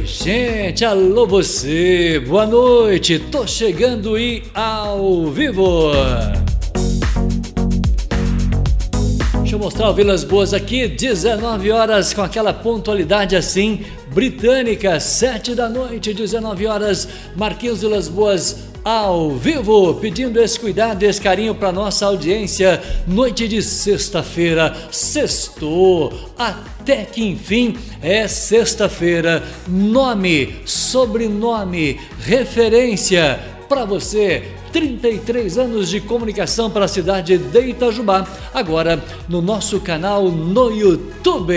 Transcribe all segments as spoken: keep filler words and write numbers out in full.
Oi, gente, alô você, boa noite, tô chegando e ao vivo. Deixa eu mostrar o Vilas Boas aqui, dezenove horas, com aquela pontualidade assim, britânica, sete da noite, dezenove horas, Marquinhos Vilas Boas, ao vivo, pedindo esse cuidado, esse carinho para nossa audiência. Noite de sexta-feira, sextou, até que enfim é sexta-feira. Nome, sobrenome, referência para você. trinta e três anos de comunicação para a cidade de Itajubá, agora no nosso canal no YouTube.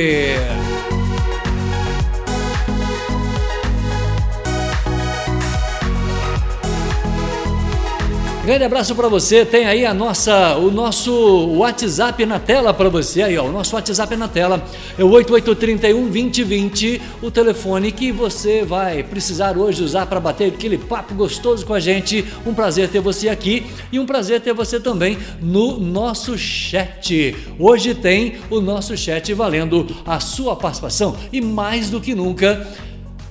Grande abraço para você, tem aí a nossa, o nosso WhatsApp na tela para você, aí ó, o nosso WhatsApp na tela, é o oito oito três um, dois zero dois zero, o telefone que você vai precisar hoje usar para bater aquele papo gostoso com a gente. Um prazer ter você aqui e um prazer ter você também no nosso chat. Hoje tem o nosso chat valendo a sua participação e mais do que nunca,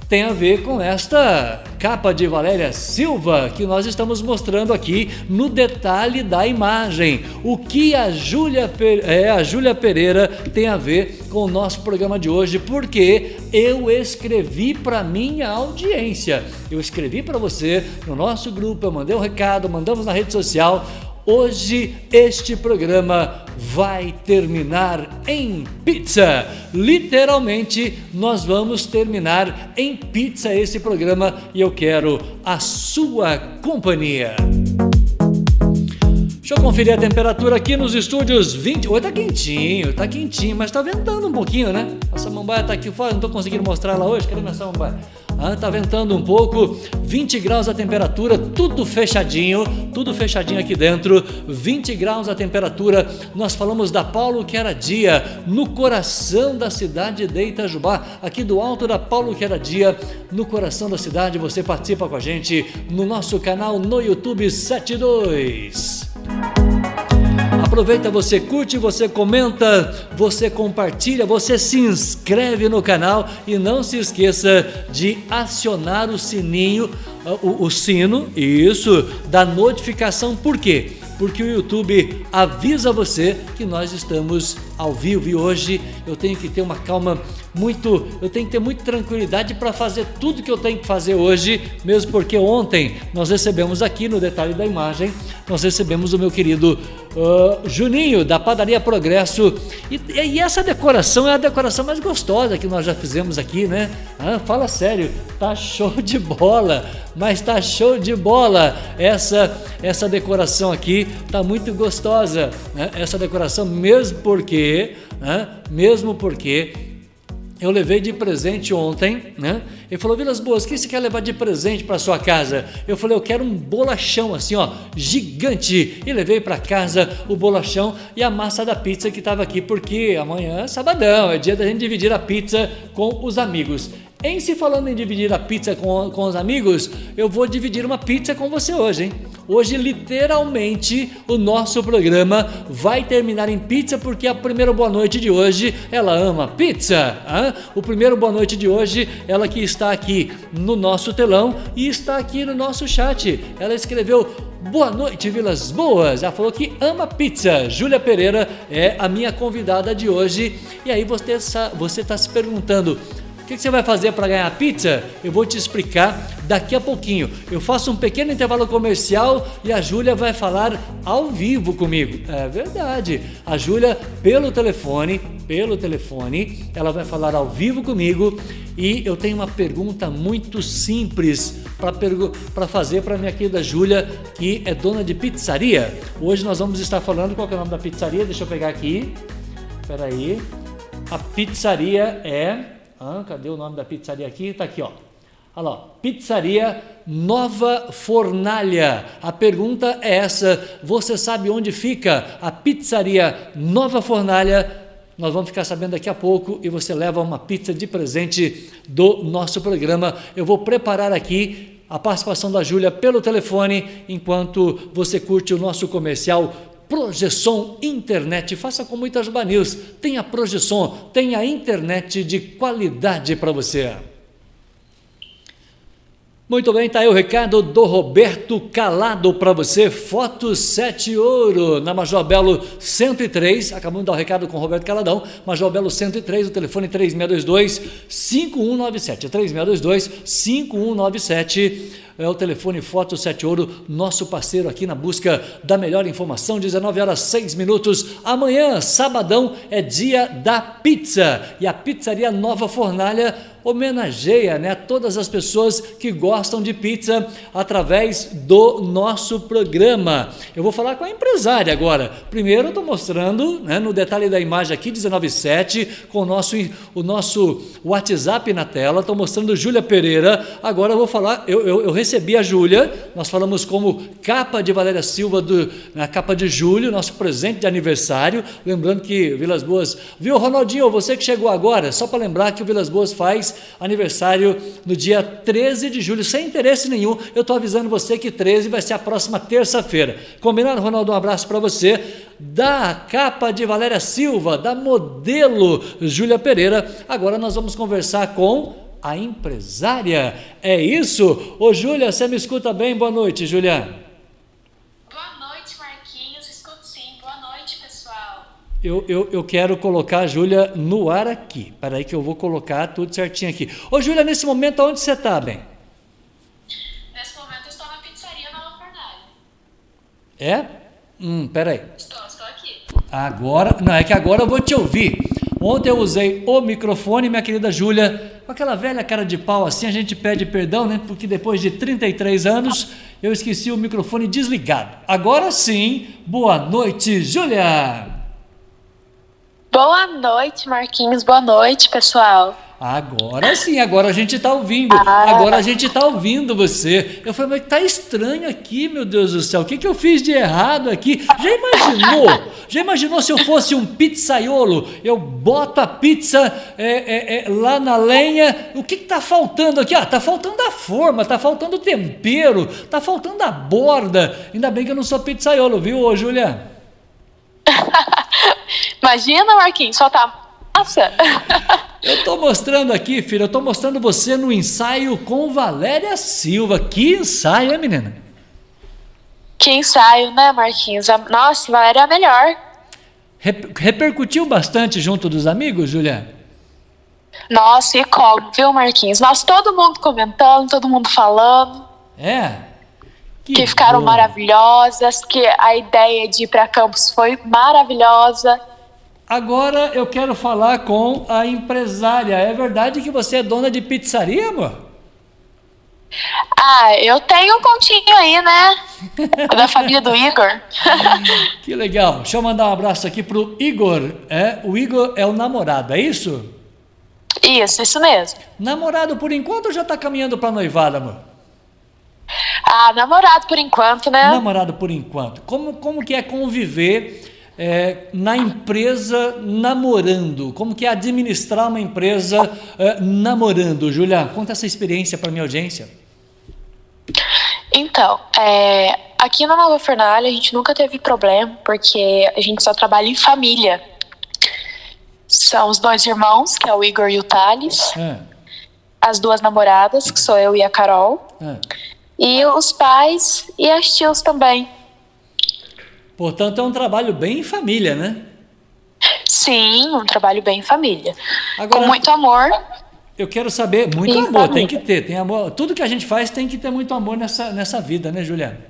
tem a ver com esta capa de Valéria Silva que nós estamos mostrando aqui no detalhe da imagem. O que a Júlia Pereira, Pereira tem a ver com o nosso programa de hoje, porque eu escrevi para minha audiência, eu escrevi para você no nosso grupo, eu mandei um recado, mandamos na rede social. Hoje este programa vai terminar em pizza, literalmente nós vamos terminar em pizza esse programa e eu quero a sua companhia. Deixa eu conferir a temperatura aqui nos estúdios vinte... Oi, tá quentinho, tá quentinho, mas tá ventando um pouquinho, né? Essa samambaia tá aqui fora, não tô conseguindo mostrar ela hoje, cadê minha samambaia? Ah, tá ventando um pouco, vinte graus a temperatura, tudo fechadinho, tudo fechadinho aqui dentro, vinte graus a temperatura. Nós falamos da Paulo Queradia, no coração da cidade de Itajubá, aqui do alto da Paulo Queradia, no coração da cidade. Você participa com a gente no nosso canal no YouTube setenta e dois. Aproveita, você curte, você comenta, você compartilha, você se inscreve no canal e não se esqueça de acionar o sininho, o, o sino, isso, da notificação. Por quê? Porque o YouTube avisa você que nós estamos ao vivo e hoje eu tenho que ter uma calma muito, eu tenho que ter muita tranquilidade para fazer tudo que eu tenho que fazer hoje, mesmo porque ontem nós recebemos aqui no detalhe da imagem, nós recebemos o meu querido uh, Juninho da Padaria Progresso e, e essa decoração é a decoração mais gostosa que nós já fizemos aqui, né? Ah, fala sério, tá show de bola, mas tá show de bola essa, essa decoração aqui, tá muito gostosa, né? Essa decoração mesmo porque, né? Mesmo porque eu levei de presente ontem, né? Ele falou, Vilas Boas, o que você quer levar de presente para sua casa? Eu falei, eu quero um bolachão assim, ó, gigante. E levei para casa o bolachão e a massa da pizza que estava aqui, porque amanhã é sabadão, é dia da gente dividir a pizza com os amigos. Em se falando em dividir a pizza com, com os amigos, eu vou dividir uma pizza com você hoje, hein? Hoje, literalmente, o nosso programa vai terminar em pizza, porque a primeira boa noite de hoje, ela ama pizza. Hein? O primeiro boa noite de hoje, ela que está aqui no nosso telão e está aqui no nosso chat. Ela escreveu... Boa noite, Vilas Boas. Ela falou que ama pizza. Júlia Pereira é a minha convidada de hoje. E aí você está se perguntando... O que você vai fazer para ganhar pizza? Eu vou te explicar daqui a pouquinho. Eu faço um pequeno intervalo comercial e a Júlia vai falar ao vivo comigo. É verdade. A Júlia, pelo telefone, pelo telefone, ela vai falar ao vivo comigo e eu tenho uma pergunta muito simples para pergu- para fazer para minha querida Júlia, que é dona de pizzaria. Hoje nós vamos estar falando qual que é o nome da pizzaria. Deixa eu pegar aqui. Espera aí. A pizzaria é... Ah, cadê o nome da pizzaria aqui? Tá aqui, ó. Olha lá, Pizzaria Nova Fornalha. A pergunta é essa. Você sabe onde fica a Pizzaria Nova Fornalha? Nós vamos ficar sabendo daqui a pouco e você leva uma pizza de presente do nosso programa. Eu vou preparar aqui a participação da Júlia pelo telefone enquanto você curte o nosso comercial Projeção Internet, faça como Itajubá News, tem a Projeção, tem a internet de qualidade para você. Muito bem, tá aí o recado do Roberto Calado para você, Foto sete Ouro, na Major Belo cento e três, acabamos de dar o recado com o Roberto Caladão, Major Belo cento e três, o telefone três seis dois dois, cinco um nove sete, três seis dois dois, cinco um nove sete, é o telefone Foto sete Ouro, nosso parceiro aqui na busca da melhor informação, dezenove horas e seis minutos, amanhã, sabadão, é dia da pizza, e a Pizzaria Nova Fornalha homenageia, né, todas as pessoas que gostam de pizza através do nosso programa. Eu vou falar com a empresária agora. Primeiro eu estou mostrando, né, no detalhe da imagem aqui, dezenove e sete, com o nosso, o nosso WhatsApp na tela, estou mostrando Júlia Pereira. Agora eu vou falar, eu, eu, eu recebi a Júlia, nós falamos como capa de Valéria Silva, do, na capa de julho, nosso presente de aniversário, lembrando que Vilas Boas, viu, Ronaldinho, você que chegou agora, só para lembrar que o Vilas Boas faz aniversário no dia treze de julho, sem interesse nenhum, eu estou avisando você que treze vai ser a próxima terça-feira. Combinado, Ronaldo? Um abraço para você. Da capa de Valéria Silva, da modelo Júlia Pereira, agora nós vamos conversar com a empresária. É isso? Ô Júlia, você me escuta bem? Boa noite, Júlia. Boa noite, Marquinhos, escuto sim. Boa noite, pessoal. Eu, eu, eu quero colocar a Júlia no ar aqui. Espera aí que eu vou colocar tudo certinho aqui. Ô, Júlia, nesse momento, onde você está, bem? Nesse momento, eu estou na Pizzaria Nova Fornalha. É? Hum, espera aí. Estou, estou aqui. Agora, não, é que agora eu vou te ouvir. Ontem eu usei o microfone, minha querida Júlia, com aquela velha cara de pau assim, a gente pede perdão, né? Porque depois de trinta e três anos, eu esqueci o microfone desligado. Agora sim, boa noite, Júlia! Boa noite, Marquinhos. Boa noite, pessoal. Agora sim, agora a gente está ouvindo. Ah. Agora a gente está ouvindo você. Eu falei, mas tá estranho aqui, meu Deus do céu. O que, que eu fiz de errado aqui? Já imaginou? Já imaginou se eu fosse um pizzaiolo? Eu boto a pizza é, é, é, lá na lenha. O que que tá faltando aqui? Ah, tá faltando a forma, tá faltando o tempero, tá faltando a borda. Ainda bem que eu não sou pizzaiolo, viu, ô, Júlia? Imagina, Marquinhos, só tá massa. Eu tô mostrando aqui, filha, eu tô mostrando você no ensaio com Valéria Silva. Que ensaio, hein, menina? Que ensaio, né, Marquinhos? Nossa, Valéria é a melhor. Re- repercutiu bastante junto dos amigos, Julia? Nossa, e como, viu, Marquinhos? Nossa, todo mundo comentando, todo mundo falando. É. Que, que ficaram boa. Maravilhosas, que a ideia de ir para Campos foi maravilhosa. Agora eu quero falar com a empresária. É verdade que você é dona de pizzaria, amor? Ah, eu tenho um pontinho aí, né? Da família do Igor. Que legal. Deixa eu mandar um abraço aqui pro Igor. É, o Igor é o namorado, é isso? Isso, isso mesmo. Namorado por enquanto ou já está caminhando para noivada, amor? Ah, namorado por enquanto, né? Namorado por enquanto. Como, como que é conviver é, na empresa namorando? Como que é administrar uma empresa é, namorando? Júlia, conta essa experiência para minha audiência. Então, é, aqui na Nova Fornalha a gente nunca teve problema, porque a gente só trabalha em família. São os dois irmãos, que é o Igor e o Thales. É. As duas namoradas, que sou eu e a Carol. É. E os pais e as tios também. Portanto, é um trabalho bem em família, né? Sim, um trabalho bem em família. Agora, com muito amor. Eu quero saber, muito amor, família. Tem que ter. Tem amor. Tudo que a gente faz tem que ter muito amor nessa, nessa vida, né, Juliana?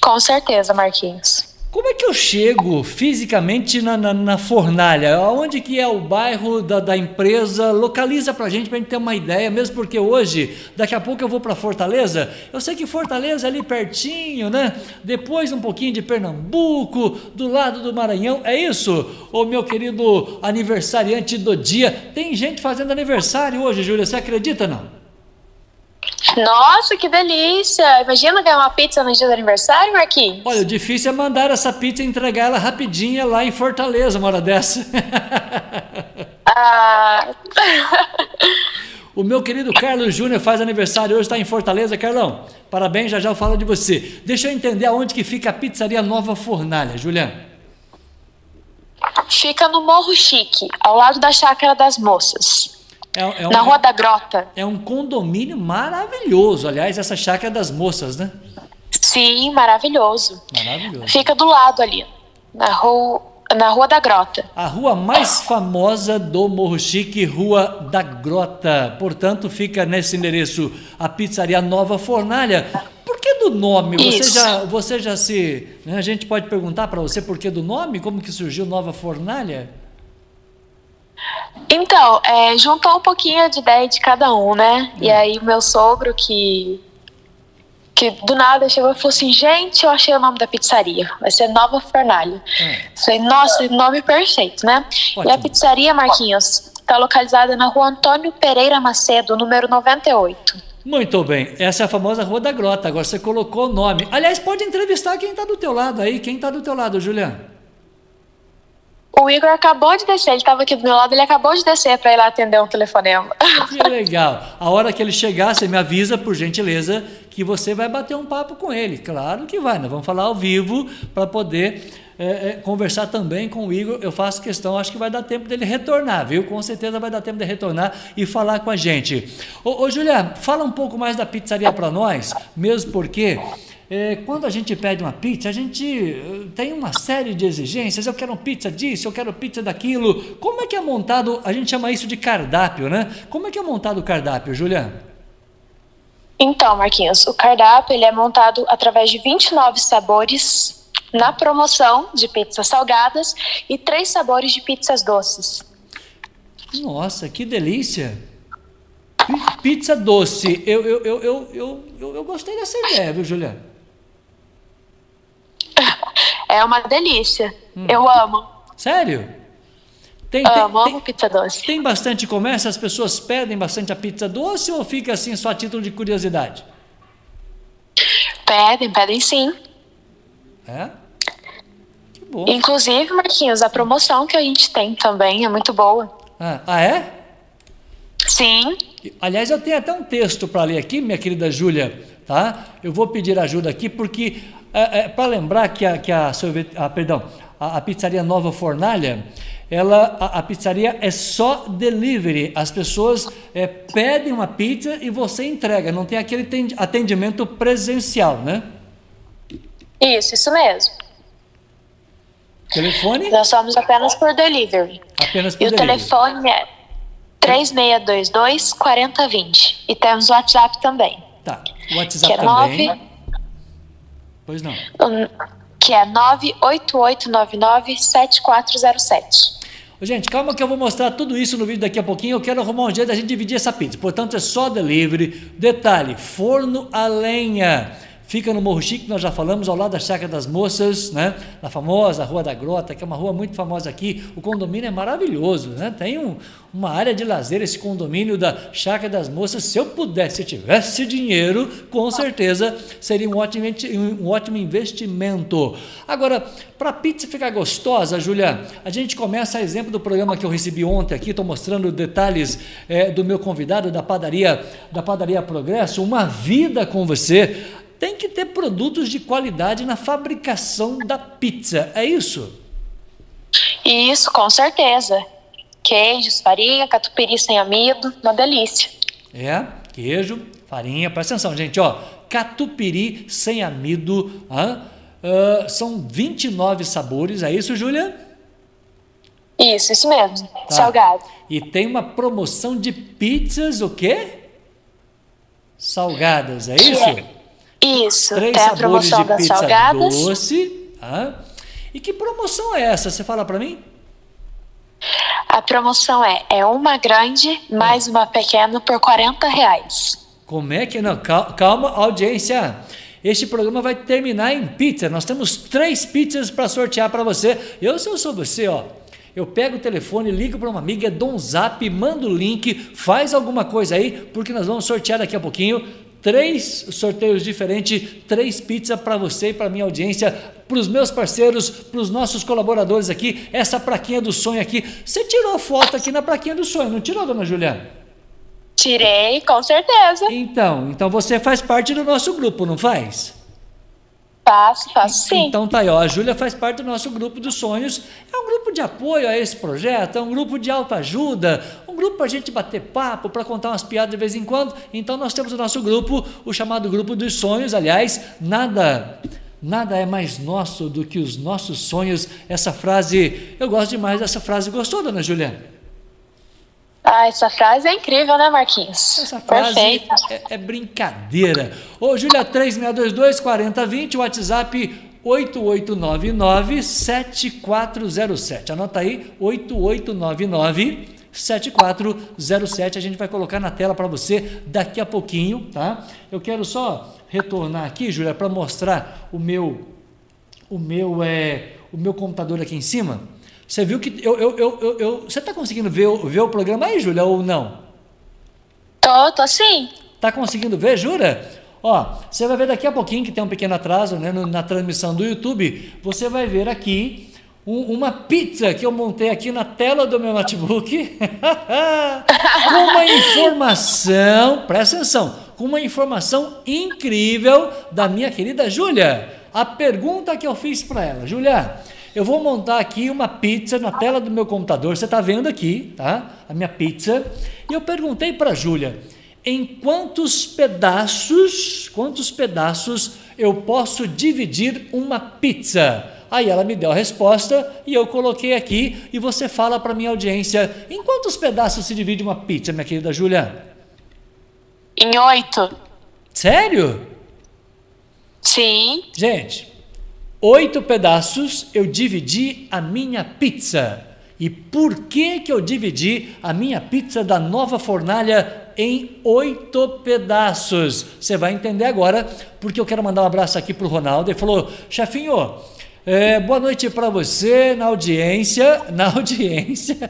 Com certeza, Marquinhos. Como é que eu chego fisicamente na, na, na Fornalha? Onde que é o bairro da, da empresa? Localiza pra gente, pra gente ter uma ideia, mesmo porque hoje, daqui a pouco eu vou pra Fortaleza, eu sei que Fortaleza é ali pertinho, né? Depois um pouquinho de Pernambuco, do lado do Maranhão, é isso? Ô meu querido aniversariante do dia, tem gente fazendo aniversário hoje, Júlia, você acredita não? Nossa, que delícia! Imagina ganhar uma pizza no dia do aniversário, Marquinhos? Olha, o difícil é mandar essa pizza e entregar ela rapidinha lá em Fortaleza, uma hora dessa. Ah. O meu querido Carlos Júnior faz aniversário hoje, está em Fortaleza. Carlão, parabéns, já já eu falo de você. Deixa eu entender aonde que fica a Pizzaria Nova Fornalha, Juliana. Fica no Morro Chique, ao lado da Chácara das Moças. É, é um, na Rua da Grota. É um condomínio maravilhoso, aliás, essa Chácara das Moças, né? Sim, maravilhoso. Maravilhoso. Fica do lado ali, na rua, na Rua da Grota. A rua mais famosa do Morro Chique, Rua da Grota. Portanto, fica nesse endereço a Pizzaria Nova Fornalha. Por que do nome? Você já, você já se... Né, a gente pode perguntar para você por que do nome? Como que surgiu Nova Fornalha? Então, é, juntou um pouquinho de ideia de cada um, né? Hum. E aí meu sogro que... que do nada chegou e falou assim, gente, eu achei o nome da pizzaria, vai ser Nova Fornalha. Hum. Falei, nossa, nome perfeito, né? Ótimo. E a pizzaria, Marquinhos, está localizada na Rua Antônio Pereira Macedo, número noventa e oito. Muito bem, essa é a famosa Rua da Grota, agora você colocou o nome. Aliás, pode entrevistar quem está do teu lado aí, quem está do teu lado, Juliana? O Igor acabou de descer, ele estava aqui do meu lado, ele acabou de descer para ir lá atender um telefonema. Que legal. A hora que ele chegar, você me avisa, por gentileza, que você vai bater um papo com ele. Claro que vai, nós vamos falar ao vivo para poder é, é, conversar também com o Igor. Eu faço questão, acho que vai dar tempo dele retornar, viu? Com certeza vai dar tempo de retornar e falar com a gente. Ô, ô Julia, fala um pouco mais da pizzaria para nós, mesmo porque... É, quando a gente pede uma pizza, a gente tem uma série de exigências. Eu quero pizza disso, eu quero pizza daquilo. Como é que é montado, a gente chama isso de cardápio, né? Como é que é montado o cardápio, Juliana? Então, Marquinhos, o cardápio ele é montado através de vinte e nove sabores na promoção de pizzas salgadas e três sabores de pizzas doces. Nossa, que delícia! Pizza doce, eu, eu, eu, eu, eu, eu, eu gostei dessa ideia, viu, Juliana? É uma delícia. Hum. Eu amo. Sério? Tem, tem, amo, tem, amo pizza doce. Tem bastante comércio? As pessoas pedem bastante a pizza doce ou fica assim só a título de curiosidade? Pedem, pedem sim. É? Que bom. Inclusive, Marquinhos, a promoção que a gente tem também é muito boa. Ah, ah é? Sim. Aliás, eu tenho até um texto para ler aqui, minha querida Júlia, tá? Eu vou pedir ajuda aqui porque... É, é, para lembrar que, a, que a, sorvete, a, perdão, a, a pizzaria Nova Fornalha, ela, a, a pizzaria é só delivery. As pessoas é, pedem uma pizza e você entrega. Não tem aquele atendimento presencial, né? Isso, isso mesmo. Telefone? Nós somos apenas por delivery. Apenas por e delivery. E o telefone é três seis dois dois, quatro zero dois zero. E temos o WhatsApp também. Tá, o WhatsApp que é também. nove... Pois não. Que é nove oito oito nove nove sete quatro zero sete. Gente, calma que eu vou mostrar tudo isso no vídeo daqui a pouquinho. Eu quero arrumar um jeito da gente dividir essa pizza. Portanto, é só delivery. Detalhe, forno a lenha. Fica no Morro Chique, nós já falamos, ao lado da Chácara das Moças, né? Na famosa Rua da Grota, que é uma rua muito famosa aqui. O condomínio é maravilhoso, né? Tem um, uma área de lazer, esse condomínio da Chácara das Moças. Se eu pudesse, se tivesse dinheiro, com certeza seria um ótimo, um ótimo investimento. Agora, para a pizza ficar gostosa, Júlia, a gente começa a exemplo do programa que eu recebi ontem aqui, estou mostrando detalhes é, do meu convidado da padaria, da padaria Progresso, Uma Vida com Você. Tem que ter produtos de qualidade na fabricação da pizza, é isso? Isso, com certeza. Queijos, farinha, catupiry sem amido, uma delícia. É, queijo, farinha, presta atenção, gente, ó, catupiry sem amido, ah, ah, são vinte e nove sabores, é isso, Júlia? Isso, isso mesmo, tá. Salgado. E tem uma promoção de pizzas, o quê? Salgadas, é isso? É. Isso, três tem a promoção de das pizza salgadas. Doce, tá? E que promoção é essa? Você fala para mim? A promoção é, é uma grande mais uma pequena por quarenta reais. Como é que não? Calma, audiência. Este programa vai terminar em pizza. Nós temos três pizzas para sortear para você. Eu, se eu sou você, ó. Eu pego o telefone, ligo para uma amiga, dou um zap, mando o link, faz alguma coisa aí, porque nós vamos sortear daqui a pouquinho. Três sorteios diferentes, três pizzas para você e para minha audiência, para os meus parceiros, para os nossos colaboradores aqui, essa praquinha do sonho aqui. Você tirou foto aqui na praquinha do sonho, não tirou, dona Juliana? Tirei, com certeza. Então, então você faz parte do nosso grupo, não faz? Faço, faço sim. Então tá aí, ó, a Júlia faz parte do nosso grupo dos sonhos, é um grupo de apoio a esse projeto, é um grupo de autoajuda, um grupo para a gente bater papo, para contar umas piadas de vez em quando. Então nós temos o nosso grupo, o chamado Grupo dos Sonhos. Aliás, nada... nada é mais nosso do que os nossos sonhos. Essa frase, eu gosto demais dessa frase. Gostou, dona Juliana? Ah, essa frase é incrível, né, Marquinhos? Essa frase é, é brincadeira. Ô, Júlia, três seis dois dois, quatro zero dois zero, WhatsApp oito oito nove nove, sete quatro zero sete. Anota aí, oito oito nove nove, sete quatro zero sete. A gente vai colocar na tela para você daqui a pouquinho, tá? Eu quero só retornar aqui, Júlia, para mostrar o meu, o meu, é, o meu computador aqui em cima. Você viu que eu, eu, eu, eu, eu você está conseguindo ver, ver o programa aí, Júlia, ou não? Tô, tô sim. Tá conseguindo ver, jura? Ó, você vai ver daqui a pouquinho que tem um pequeno atraso, né, na transmissão do YouTube. Você vai ver aqui uma pizza que eu montei aqui na tela do meu notebook com uma informação, presta atenção, com uma informação incrível da minha querida Júlia. A pergunta que eu fiz para ela: Júlia, eu vou montar aqui uma pizza na tela do meu computador, você está vendo aqui, tá? A minha pizza. E eu perguntei para a Júlia: em quantos pedaços, quantos pedaços eu posso dividir uma pizza? Aí ela me deu a resposta e eu coloquei aqui, e você fala para minha audiência: em quantos pedaços se divide uma pizza, minha querida Júlia? Em oito. Sério? Sim. Gente, oito pedaços eu dividi a minha pizza. E por que que eu dividi a minha pizza da Nova Fornalha em oito pedaços? Você vai entender agora, porque eu quero mandar um abraço aqui para o Ronaldo. Ele falou: chefinho... É, boa noite para você, na audiência, na audiência,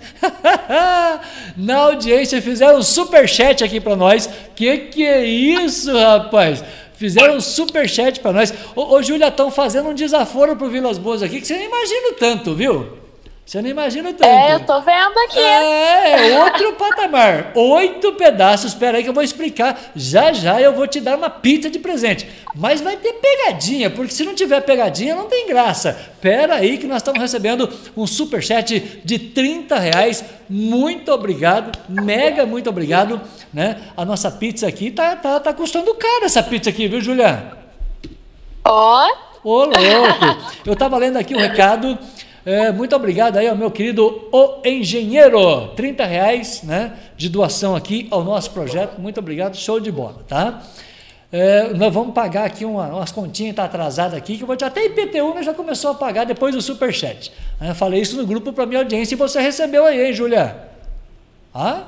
na audiência, fizeram um superchat aqui para nós. Que que é isso, rapaz? Fizeram um superchat para nós. Ô, ô Júlia, estão fazendo um desaforo pro Vilas Boas aqui, que você não imagina o tanto, viu? Você não imagina o tanto. É, eu tô vendo aqui. É, outro patamar. Oito pedaços. Espera aí que eu vou explicar. Já, já eu vou te dar uma pizza de presente. Mas vai ter pegadinha, porque se não tiver pegadinha, não tem graça. Espera aí que nós estamos recebendo um superchat de trinta reais. Muito obrigado. Mega, muito obrigado. Né? A nossa pizza aqui tá, tá, tá custando caro, essa pizza aqui, viu, Juliana? Ó. Oh. Ô, louco. Eu tava lendo aqui um recado. É, muito obrigado aí ao meu querido O Engenheiro, trinta reais, né, de doação aqui ao nosso projeto. Muito obrigado, show de bola, tá? É, nós vamos pagar aqui uma, umas continhas, tá atrasada aqui, que eu vou te, até I P T U, né, já começou a pagar depois do superchat. Eu falei isso no grupo para minha audiência, e você recebeu aí, hein, Júlia? Ah?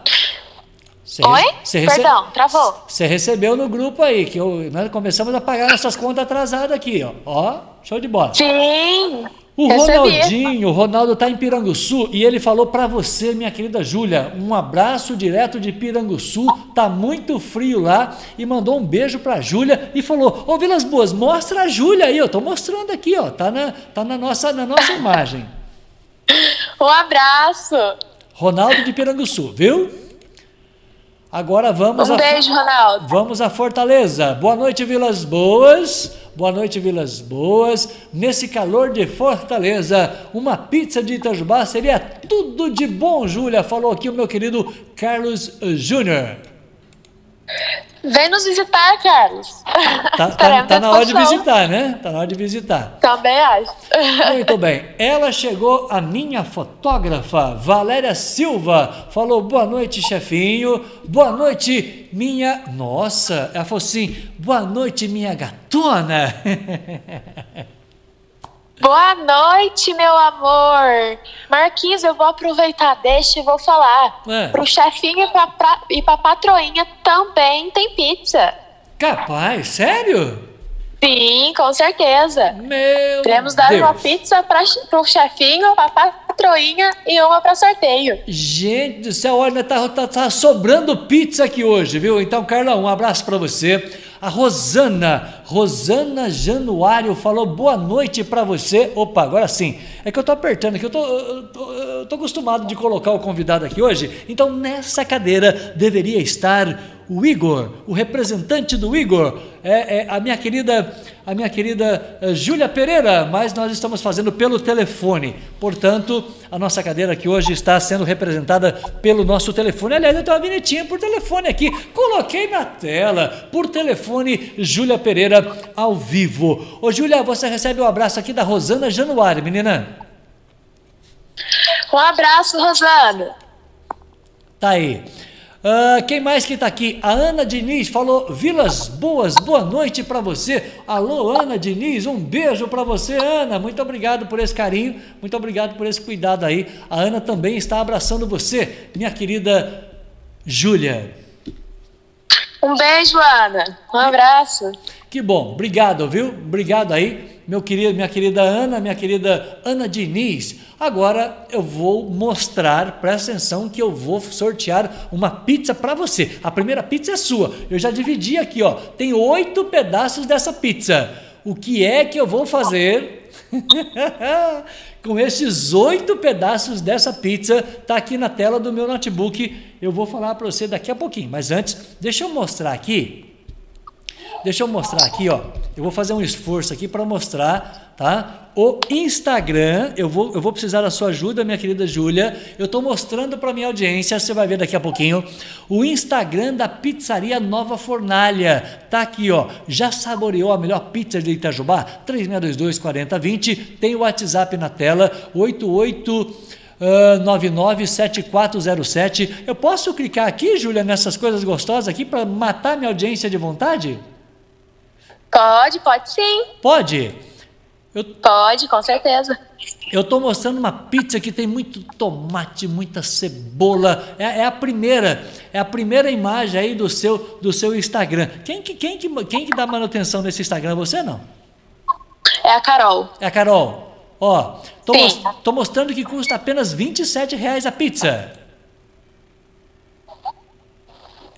Cê Oi? Rece... Perdão, travou. Você recebeu no grupo aí, que eu, nós começamos a pagar essas contas atrasadas aqui, ó. Ó, show de bola. Sim! O Ronaldinho, o Ronaldo está em Piranguçu e ele falou para você, minha querida Júlia, um abraço direto de Piranguçu, tá muito frio lá, e mandou um beijo para a Júlia e falou: ô Vilas Boas, mostra a Júlia aí, eu tô mostrando aqui, ó, tá na, tá na nossa, na nossa imagem. Um abraço. Ronaldo de Piranguçu, viu? Agora vamos... Um beijo, a... Ronaldo. Vamos a Fortaleza. Boa noite, Vilas Boas. Boa noite, Vilas Boas. Nesse calor de Fortaleza, uma pizza de Itajubá seria tudo de bom, Júlia. Falou aqui o meu querido Carlos Júnior. Vem nos visitar, Carlos. Tá, tá, tá na hora de visitar, né? Tá na hora de visitar. Também acho. Muito bem. Ela chegou, a minha fotógrafa, Valéria Silva. Falou: boa noite, chefinho. Boa noite, minha... Nossa, ela falou assim: boa noite, minha gatona. Boa noite, meu amor. Marquinhos, eu vou aproveitar, deixa e vou falar. É. Pro chefinho e pra, pra, e pra patroinha também tem pizza. Capaz, sério? Sim, com certeza. Meu Teremos Deus. Queremos dar uma pizza pra, pro chefinho, pra patroinha e uma pra sorteio. Gente do céu, olha, tá, tá, tá sobrando pizza aqui hoje, viu? Então, Carla, um abraço pra você. A Rosana, Rosana Januário falou: boa noite pra você. Opa, agora sim. É que eu tô apertando aqui, eu tô, eu tô, eu tô acostumado de colocar o convidado aqui hoje. Então nessa cadeira deveria estar o Igor, o representante do Igor, é, é a minha querida, a minha querida é, Júlia Pereira, mas nós estamos fazendo pelo telefone, portanto, a nossa cadeira aqui hoje está sendo representada pelo nosso telefone. Aliás, eu tenho uma vinhetinha por telefone aqui, coloquei na tela, por telefone, Júlia Pereira ao vivo. Ô Júlia, você recebe um abraço aqui da Rosana Januário, menina. Um abraço, Rosana. Tá aí. Uh, quem mais que tá aqui? A Ana Diniz falou, Vilas Boas, boa noite para você. Alô, Ana Diniz, um beijo para você, Ana. Muito obrigado por esse carinho, muito obrigado por esse cuidado aí. A Ana também está abraçando você, minha querida Júlia. Um beijo, Ana. Um abraço. Que bom, obrigado, viu? Obrigado aí, meu querido, minha querida Ana, minha querida Ana Diniz. Agora eu vou mostrar, presta atenção, que eu vou sortear uma pizza para você. A primeira pizza é sua. Eu já dividi aqui, ó. Tem oito pedaços dessa pizza. O que é que eu vou fazer com esses oito pedaços dessa pizza? Tá aqui na tela do meu notebook. Eu vou falar para você daqui a pouquinho. Mas antes, deixa eu mostrar aqui. Deixa eu mostrar aqui, ó. Eu vou fazer um esforço aqui para mostrar, tá? O Instagram, eu vou, eu vou precisar da sua ajuda, minha querida Júlia. Eu estou mostrando para minha audiência, você vai ver daqui a pouquinho, o Instagram da Pizzaria Nova Fornalha. Tá aqui, ó. Já saboreou a melhor pizza de Itajubá? três seis dois dois, quatro zero dois zero. Tem o WhatsApp na tela, oito oito nove nove sete quatro zero sete. Eu posso clicar aqui, Júlia, nessas coisas gostosas aqui para matar minha audiência de vontade? Pode, pode sim. Pode? Eu... Pode, com certeza. Eu estou mostrando uma pizza que tem muito tomate, muita cebola. É, é a primeira, é a primeira imagem aí do seu, do seu Instagram. Quem que, quem que, quem que dá manutenção nesse Instagram? Você não? É a Carol. É a Carol. Ó, tô, most, tô mostrando que custa apenas vinte e sete reais a pizza.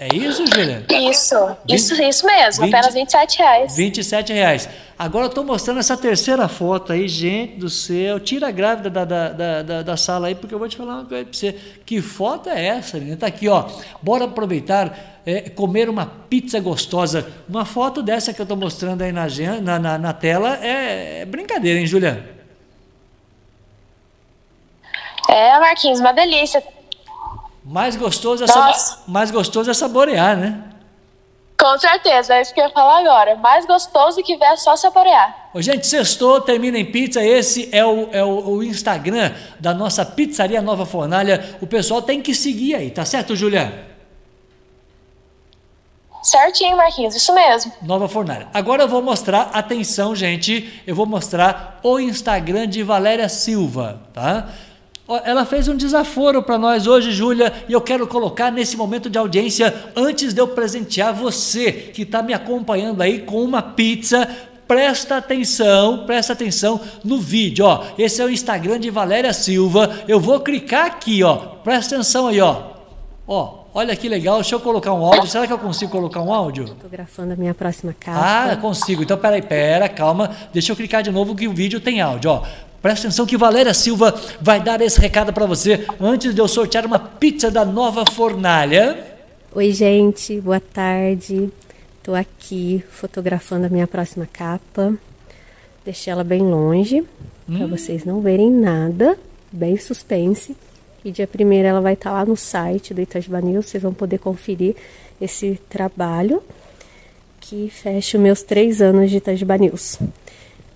É isso, Júlia? Isso, isso, isso mesmo, apenas vinte e sete reais. vinte e sete reais. Agora eu estou mostrando essa terceira foto aí, gente do céu. Tira a grávida da, da, da, da sala aí, porque eu vou te falar uma coisa para você. Que foto é essa, menina? Tá aqui, ó. Bora aproveitar, é, comer uma pizza gostosa. Uma foto dessa que eu estou mostrando aí na, na, na, na tela é, é brincadeira, hein, Júlia? É, Marquinhos, uma delícia. Mais gostoso, é mais gostoso é saborear, né? Com certeza, é isso que eu ia falar agora. Mais gostoso que vier só saborear. Ô, gente, sextou, termina em pizza. Esse é, o, é o, o Instagram da nossa Pizzaria Nova Fornalha. O pessoal tem que seguir aí, tá certo, Julia? Certinho, Marquinhos, isso mesmo. Nova Fornalha. Agora eu vou mostrar, atenção, gente, eu vou mostrar o Instagram de Valéria Silva, tá? Ela fez um desaforo para nós hoje, Júlia, e eu quero colocar nesse momento de audiência, antes de eu presentear você que está me acompanhando aí com uma pizza. Presta atenção, presta atenção no vídeo, ó. Esse é o Instagram de Valéria Silva. Eu vou clicar aqui, ó. Presta atenção aí, ó. Ó, olha que legal. Deixa eu colocar um áudio. Será que eu consigo colocar um áudio? Fotografando a minha próxima casa. Ah, consigo. Então, peraí, pera, calma. Deixa eu clicar de novo que o vídeo tem áudio, ó. Presta atenção que Valéria Silva vai dar esse recado para você antes de eu sortear uma pizza da Nova Fornalha. Oi, gente. Boa tarde. Tô aqui fotografando a minha próxima capa. Deixei ela bem longe, hum. para vocês não verem nada. Bem suspense. E dia primeiro ela vai estar lá no site do Itajubá News. Vocês vão poder conferir esse trabalho que fecha os meus três anos de Itajubá News.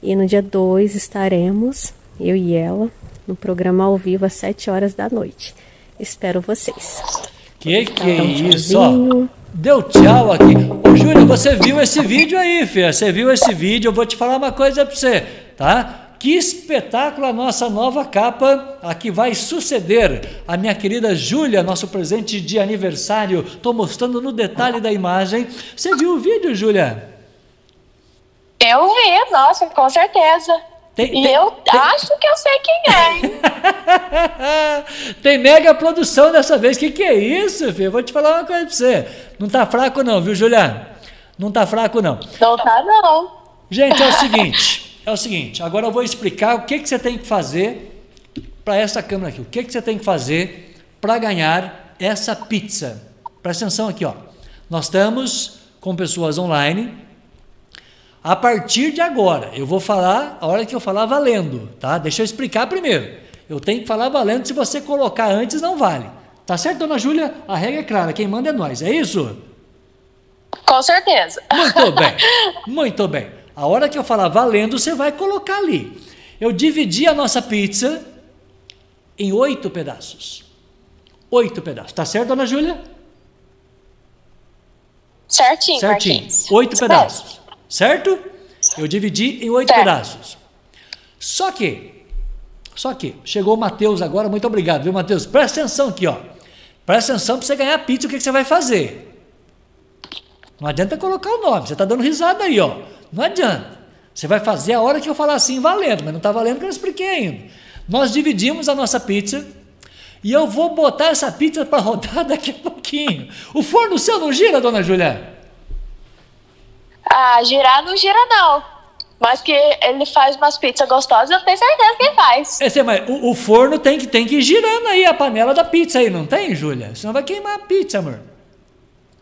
E no dia dois estaremos, eu e ela, no programa ao vivo às sete horas da noite. Espero vocês. Que que é isso, ó. Deu tchau aqui. Ô, Júlia, você viu esse vídeo aí, filha? Você viu esse vídeo? Eu vou te falar uma coisa pra você, tá? Que espetáculo a nossa nova capa, a que vai suceder a minha querida Júlia, nosso presente de aniversário. Estou mostrando no detalhe da imagem. Você viu o vídeo, Júlia? Eu vi, nossa, com certeza. Tem, e tem, eu tem... acho que eu sei quem é, hein? Tem mega produção dessa vez. Que que é isso, filho? Vou te falar uma coisa pra você. Não tá fraco não, viu, Júlia? Não tá fraco não. Não tá não. Gente, é o seguinte... É o seguinte, agora eu vou explicar o que, que você tem que fazer para essa câmera aqui. O que, que você tem que fazer para ganhar essa pizza. Presta atenção aqui, ó. Nós estamos com pessoas online. A partir de agora, eu vou falar a hora que eu falar valendo, tá? Deixa eu explicar primeiro. Eu tenho que falar valendo, se você colocar antes não vale. Tá certo, dona Júlia? A regra é clara, quem manda é nós, é isso? Com certeza. Muito bem, muito bem. A hora que eu falar valendo, você vai colocar ali. Eu dividi a nossa pizza em oito pedaços. Oito pedaços. Tá certo, dona Júlia? Certinho, certinho. Marquinhos. Oito Você pedaços. Pode. Certo? Eu dividi em oito certo. pedaços. Só que, só que, chegou o Matheus agora, muito obrigado, viu, Matheus? Presta atenção aqui, ó. Presta atenção para você ganhar pizza, o que, que você vai fazer? Não adianta colocar o nome, você tá dando risada aí, ó. Não adianta. Você vai fazer a hora que eu falar assim, valendo, mas não tá valendo que eu expliquei ainda. Nós dividimos a nossa pizza e eu vou botar essa pizza para rodar daqui a pouquinho. O forno seu não gira, dona Júlia? Ah, girar não gira não. Mas que ele faz umas pizzas gostosas, eu tenho certeza que ele faz. É, mas o, o forno tem que, tem que ir girando aí, a panela da pizza aí, não tem, Júlia? Senão vai queimar a pizza, amor.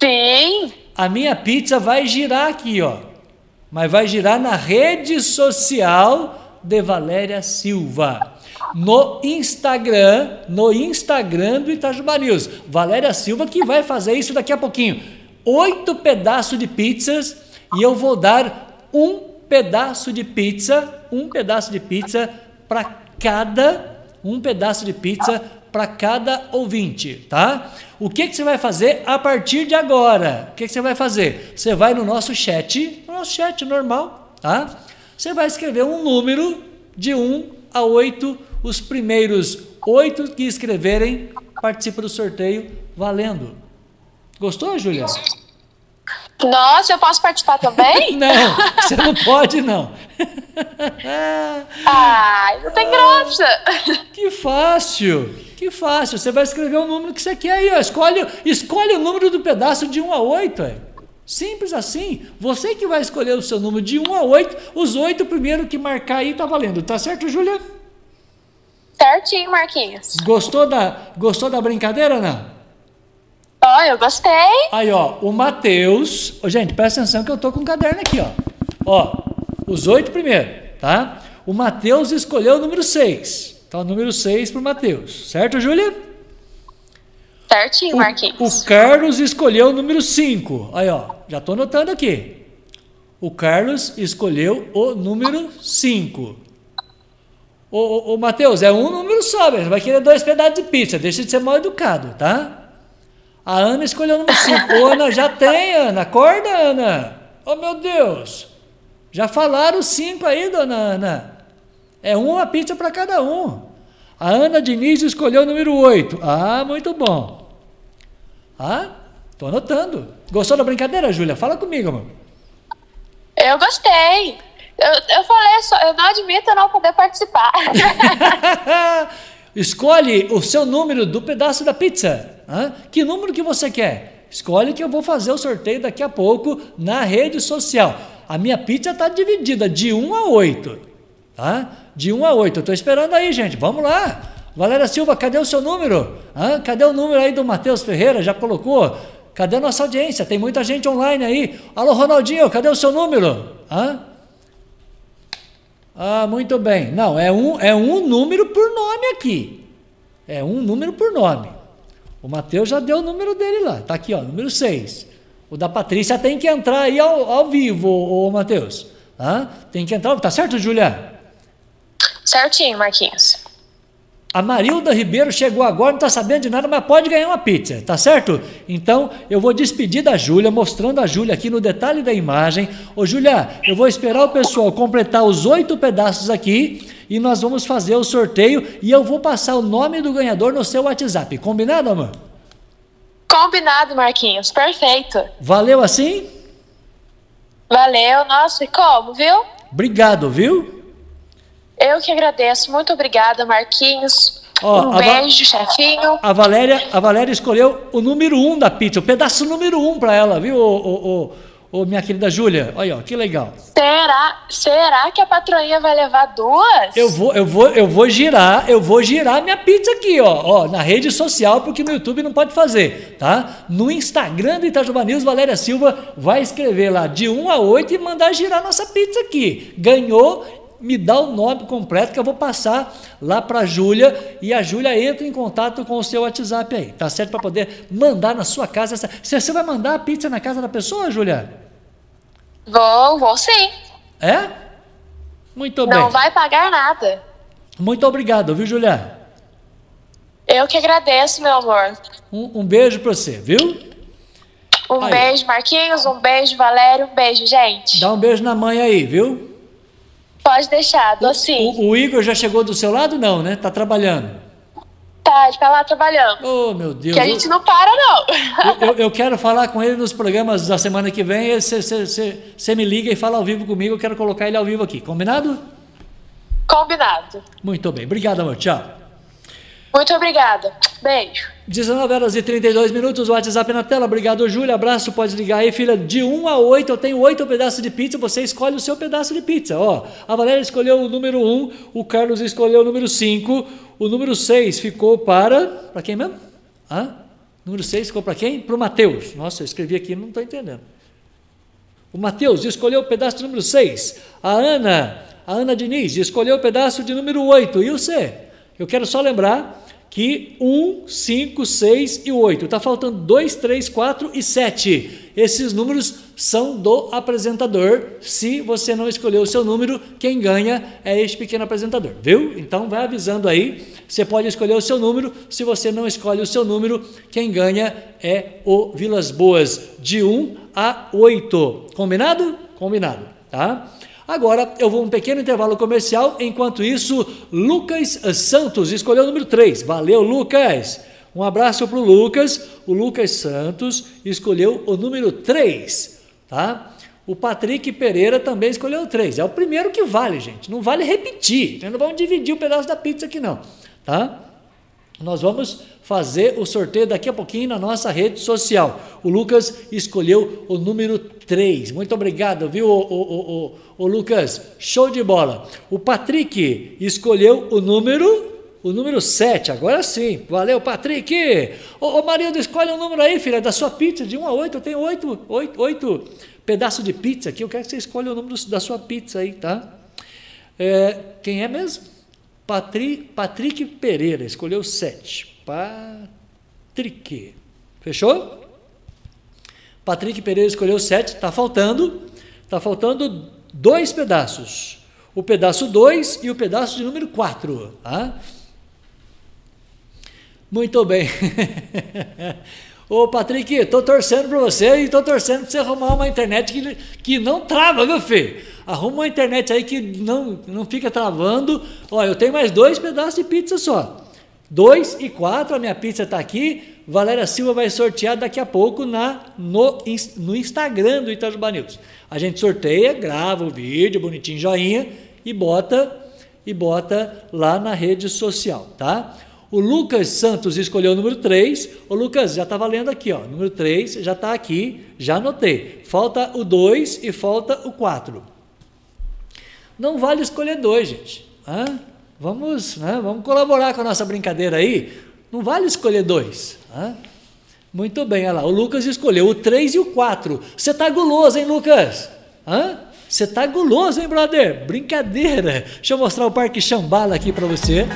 Sim. A minha pizza vai girar aqui, ó. Mas vai girar na rede social de Valéria Silva. No Instagram, no Instagram do Itajubá News. Valéria Silva que vai fazer isso daqui a pouquinho. Oito pedaços de pizzas e eu vou dar um pedaço de pizza, um pedaço de pizza para cada, um pedaço de pizza para cada ouvinte, tá? O que que você vai fazer a partir de agora? O que que você vai fazer? Você vai no nosso chat, no nosso chat normal, tá? Você vai escrever um número de um a oito, os primeiros oito que escreverem participam do sorteio valendo. Gostou, Júlia? Nossa, eu posso participar também? Não, você não pode não. Ai, não tem graça. Que fácil, que fácil. Você vai escrever o número que você quer aí, ó. Escolhe, escolhe o número do pedaço de um a oito, é. Simples assim. Você que vai escolher o seu número de um a oito, os oito primeiro que marcar aí tá valendo. Tá certo, Júlia? Certinho, Marquinhos. Gostou da, gostou da brincadeira, Ana? Ó, oh, eu gostei. Aí, ó, o Matheus... Oh, gente, presta atenção que eu tô com um caderno aqui, ó. Ó, os oito primeiro, tá? O Matheus escolheu o número seis. Então, o número seis pro Matheus. Certo, Júlia? Certinho, Marquinhos. O Carlos escolheu o número cinco. Aí, ó, já tô anotando aqui. O Carlos escolheu o número cinco. Ô, ô, ô Matheus, é um número só, velho. Vai querer dois pedaços de pizza. Deixa de ser mal educado, tá? A Ana escolheu o número cinco. Ô, Ana, já tem, Ana. Acorda, Ana. Ô, meu Deus. Já falaram cinco aí, dona Ana. É uma pizza para cada um. A Ana Diniz escolheu o número oito. Ah, muito bom. Ah, tô anotando. Gostou da brincadeira, Júlia? Fala comigo, amor. Eu gostei. Eu, eu falei só, eu não admito não poder participar. Escolhe o seu número do pedaço da pizza. Hã? Que número que você quer? Escolhe que eu vou fazer o sorteio daqui a pouco na rede social. A minha pizza está dividida de um a oito. Tá? De um a oito. Eu estou esperando aí, gente. Vamos lá. Valéria Silva, cadê o seu número? Hã? Cadê o número aí do Matheus Ferreira? Já colocou? Cadê a nossa audiência? Tem muita gente online aí. Alô, Ronaldinho, cadê o seu número? Hã? Ah, muito bem. Não, é um, é um número por nome aqui. É um número por nome. O Matheus já deu o número dele lá. Tá aqui, ó, número seis. O da Patrícia tem que entrar aí ao, ao vivo, ô, ô Matheus. Ah, tem que entrar. Tá certo, Júlia? Certinho, Marquinhos. A Marilda Ribeiro chegou agora, não tá sabendo de nada, mas pode ganhar uma pizza, tá certo? Então, eu vou despedir da Júlia, mostrando a Júlia aqui no detalhe da imagem. Ô, Júlia, eu vou esperar o pessoal completar os oito pedaços aqui e nós vamos fazer o sorteio e eu vou passar o nome do ganhador no seu WhatsApp. Combinado, amor? Combinado, Marquinhos. Perfeito. Valeu assim? Valeu. Nossa, e como, viu? Obrigado, viu? Eu que agradeço. Muito obrigada, Marquinhos. Ó, um beijo, chefinho. A Valéria, a Valéria escolheu o número um da pizza, o pedaço número um para ela, viu, ô, ô, ô, ô, minha querida Júlia? Olha, ó, que legal. Será, será que a patroinha vai levar duas? Eu vou, eu vou, eu vou girar, eu vou girar minha pizza aqui, ó, ó, na rede social, porque no YouTube não pode fazer, tá? No Instagram do Itajubá News, Valéria Silva vai escrever lá de um a oito e mandar girar nossa pizza aqui. Ganhou, me dá o nome completo que eu vou passar lá para a Júlia, e a Júlia entra em contato com o seu WhatsApp aí, tá certo? Para poder mandar na sua casa. Essa... Você vai mandar a pizza na casa da pessoa, Júlia? Vou, vou sim. É? Muito bem. Não vai pagar nada. Muito obrigado, viu, Júlia? Eu que agradeço, meu amor. Um, um beijo para você, viu? Um aí. Beijo, Marquinhos, um beijo, Valério, um beijo, gente. Dá um beijo na mãe aí, viu? Pode deixar, dou sim. O, o Igor já chegou do seu lado, não, né? Tá trabalhando? Tá, ele tá lá trabalhando. Oh, meu Deus. Que a eu... gente não para, não. Eu, eu, eu quero falar com ele nos programas da semana que vem. Você me liga e fala ao vivo comigo. Eu quero colocar ele ao vivo aqui. Combinado? Combinado. Muito bem. Obrigado, amor. Tchau. Muito obrigada. Beijo. dezenove horas e trinta e dois minutos, o WhatsApp na tela. Obrigado, Júlia. Abraço, pode ligar aí, filha. De um a oito, eu tenho oito pedaços de pizza. Você escolhe o seu pedaço de pizza. Ó, a Valéria escolheu o número um, o Carlos escolheu o número cinco, o número seis ficou para... Para quem mesmo? Hã? Número seis ficou para quem? Para o Matheus. Nossa, eu escrevi aqui, não estou entendendo. O Matheus escolheu o pedaço de número seis. A Ana, a Ana Diniz, escolheu o pedaço de número oito. E o C? Eu quero só lembrar que um, cinco, seis e oito. Está faltando dois, três, quatro e sete. Esses números são do apresentador. Se você não escolheu o seu número, quem ganha é este pequeno apresentador, viu? Então vai avisando aí. Você pode escolher o seu número. Se você não escolhe o seu número, quem ganha é o Vilas Boas, de um a oito. Combinado? Combinado, tá? Agora eu vou a um pequeno intervalo comercial. Enquanto isso, Lucas Santos escolheu o número três. Valeu, Lucas! Um abraço para o Lucas. O Lucas Santos escolheu o número três, tá? O Patrick Pereira também escolheu o três. É o primeiro que vale, gente. Não vale repetir. Nós não vamos dividir o pedaço da pizza aqui, não, tá? Nós vamos fazer o sorteio daqui a pouquinho na nossa rede social. O Lucas escolheu o número três. Muito obrigado, viu, o, o, o, o Lucas? Show de bola. O Patrick escolheu o número, o número sete. Agora sim. Valeu, Patrick. Ô, ô marido, escolhe um número aí, filha, da sua pizza, de um a oito. Eu tenho oito pedaços de pizza aqui. Eu quero que você escolha o número da sua pizza aí, tá? É, quem é mesmo? Patrick, Patrick Pereira escolheu sete. Patrick. Fechou? Patrick Pereira escolheu sete. Tá faltando. Tá faltando dois pedaços. O pedaço dois e o pedaço de número quatro. Tá? Muito bem. Ô, Patrick, tô torcendo para você e tô torcendo para você arrumar uma internet que, que não trava, viu, filho? Arruma uma internet aí que não, não fica travando. Olha, eu tenho mais dois pedaços de pizza só. Dois e quatro, a minha pizza está aqui. Valéria Silva vai sortear daqui a pouco na, no, no Instagram do Itajubá News. A gente sorteia, grava o vídeo, bonitinho, joinha, e bota, e bota lá na rede social, tá? O Lucas Santos escolheu o número três. O Lucas, já está valendo aqui, ó. Número três já está aqui, já anotei. Falta o dois e falta o quatro. Não vale escolher dois, gente. Ah, vamos, né, vamos colaborar com a nossa brincadeira aí. Não vale escolher dois. Ah, muito bem, olha lá. O Lucas escolheu o três e o quatro. Você tá guloso, hein, Lucas? Ah, você tá guloso, hein, brother? Brincadeira. Deixa eu mostrar o Parque Shambala aqui para você.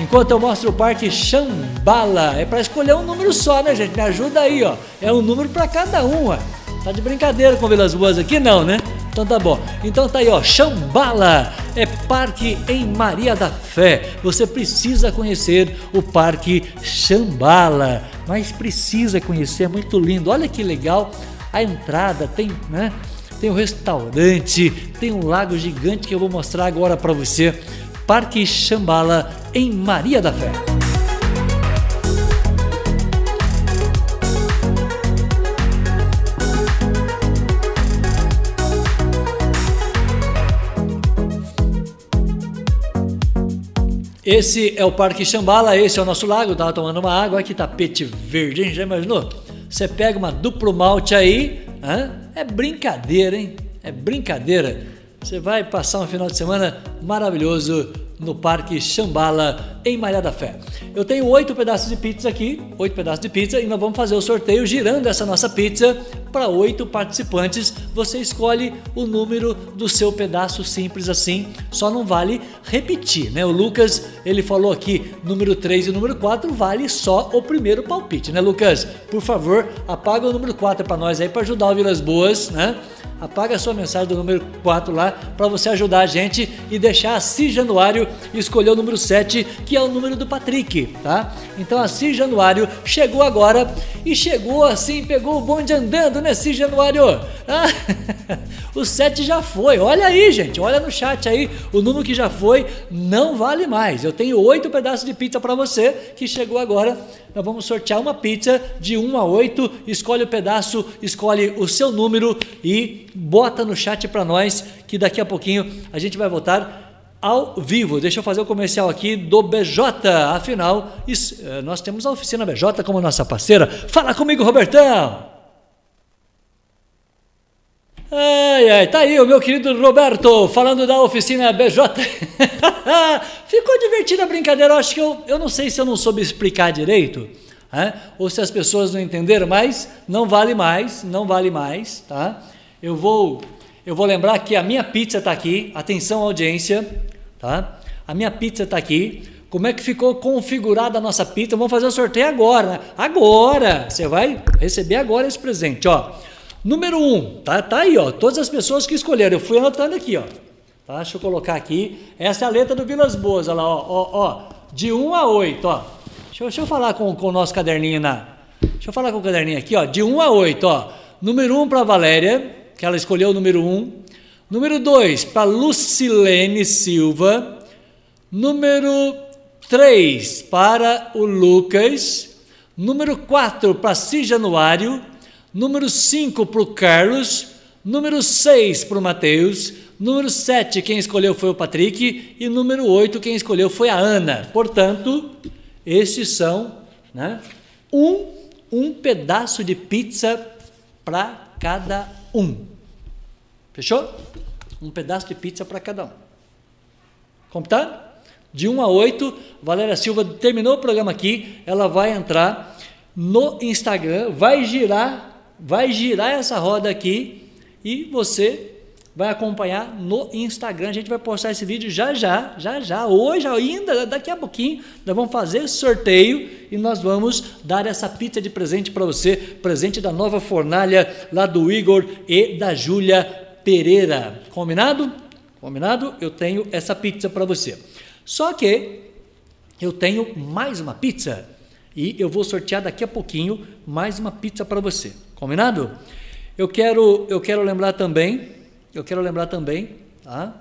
Enquanto eu mostro o Parque Shambala, é para escolher um número só, né, gente? Me ajuda aí, ó. É um número para cada um, ó. Tá de brincadeira com Vilas Boas aqui, não, né? Então tá bom. Então tá aí, ó. Shambala é parque em Maria da Fé. Você precisa conhecer o Parque Shambala. Mas precisa conhecer, é muito lindo. Olha que legal a entrada, tem, né? Tem um restaurante, tem um lago gigante que eu vou mostrar agora para você. Parque Shambala, em Maria da Fé. Esse é o Parque Shambala, esse é o nosso lago. Eu tava tomando uma água, olha que tapete verde, hein? Já imaginou? Você pega uma duplo malte aí, hein? É brincadeira, hein? É brincadeira. Você vai passar um final de semana maravilhoso no Parque Shambala, em Maria da Fé. Eu tenho oito pedaços de pizza aqui, oito pedaços de pizza, e nós vamos fazer o sorteio girando essa nossa pizza para oito participantes. Você escolhe o número do seu pedaço, simples assim, só não vale repetir, né? O Lucas, ele falou aqui, número três e número quatro, vale só o primeiro palpite, né, Lucas? Por favor, apaga o número quatro para nós aí, para ajudar o Vilas Boas, né? Apaga a sua mensagem do número quatro lá, para você ajudar a gente e deixar a Cis Januário escolher o número sete, que é o número do Patrick, tá? Então a Cis Januário chegou agora e chegou assim, pegou o bonde andando, né, Cis Januário? Ah, o sete já foi, olha aí, gente, olha no chat aí, o número que já foi não vale mais. Eu tenho oito pedaços de pizza para você que chegou agora. Nós vamos sortear uma pizza de um a oito, escolhe o pedaço, escolhe o seu número e bota no chat para nós, que daqui a pouquinho a gente vai voltar ao vivo. Deixa eu fazer o comercial aqui do B J, afinal, isso, nós temos a Oficina B J como nossa parceira. Fala comigo, Robertão! Ai, ai, tá aí o meu querido Roberto falando da Oficina B J. Ficou divertida a brincadeira, eu acho que eu, eu não sei se eu não soube explicar direito, né? Ou se as pessoas não entenderam, mas não vale mais, não vale mais, tá? Eu vou, eu vou lembrar que a minha pizza tá aqui, atenção audiência, tá? A minha pizza tá aqui. Como é que ficou configurada a nossa pizza? Vamos fazer o sorteio agora, né? Agora, você vai receber agora esse presente, ó. Número um, tá, tá aí, ó, todas as pessoas que escolheram, eu fui anotando aqui, ó, tá, deixa eu colocar aqui, essa é a letra do Vilas Boas, olha lá, ó, ó, ó, de um a oito, ó, deixa eu, deixa eu falar com, com o nosso caderninho, na, deixa eu falar com o caderninho aqui, ó, de um a oito, ó, número um para Valéria, que ela escolheu o número um, número dois para Lucilene Silva, número três para o Lucas, número quatro para Cis Januário, número cinco para o Carlos, número seis para o Matheus, número sete quem escolheu foi o Patrick e número oito quem escolheu foi a Ana. Portanto, estes são, né, um, um pedaço de pizza para cada um. Fechou? Um pedaço de pizza para cada um. Computado? De um a oito, Valéria Silva terminou o programa aqui, ela vai entrar no Instagram, vai girar... vai girar essa roda aqui e você vai acompanhar no Instagram. A gente vai postar esse vídeo já já, já já, hoje ainda, daqui a pouquinho, nós vamos fazer esse sorteio e nós vamos dar essa pizza de presente para você, presente da Nova Fornalha, lá do Igor e da Júlia Pereira. Combinado? Combinado? Eu tenho essa pizza para você. Só que eu tenho mais uma pizza e eu vou sortear daqui a pouquinho mais uma pizza para você. Combinado? Eu quero, eu quero lembrar também, eu quero lembrar também, tá?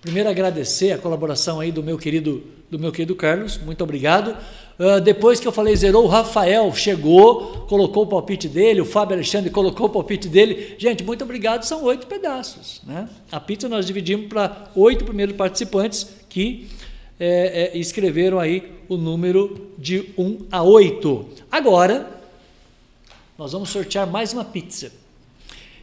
Primeiro agradecer a colaboração aí do meu querido, do meu querido Carlos, muito obrigado. Uh, depois que eu falei zerou, o Rafael chegou, colocou o palpite dele, o Fábio Alexandre colocou o palpite dele. Gente, muito obrigado, são oito pedaços, né? A pizza nós dividimos para oito primeiros participantes que é, é, escreveram aí o número de um a oito. Agora... nós vamos sortear mais uma pizza.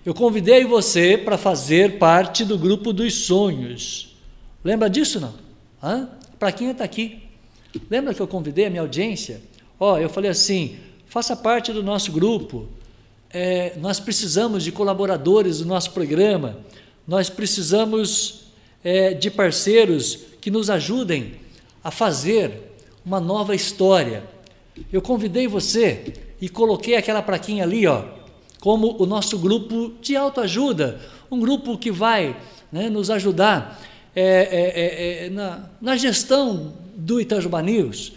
Eu convidei você para fazer parte do grupo dos sonhos. Lembra disso, não? Hã? Para quem está aqui. Lembra que eu convidei a minha audiência? Ó, eu falei assim, faça parte do nosso grupo. É, nós precisamos de colaboradores do nosso programa. Nós precisamos é, de parceiros que nos ajudem a fazer uma nova história. Eu convidei você... e coloquei aquela plaquinha ali, ó, como o nosso grupo de autoajuda, um grupo que vai, né, nos ajudar é, é, é, na, na gestão do Itajubá News,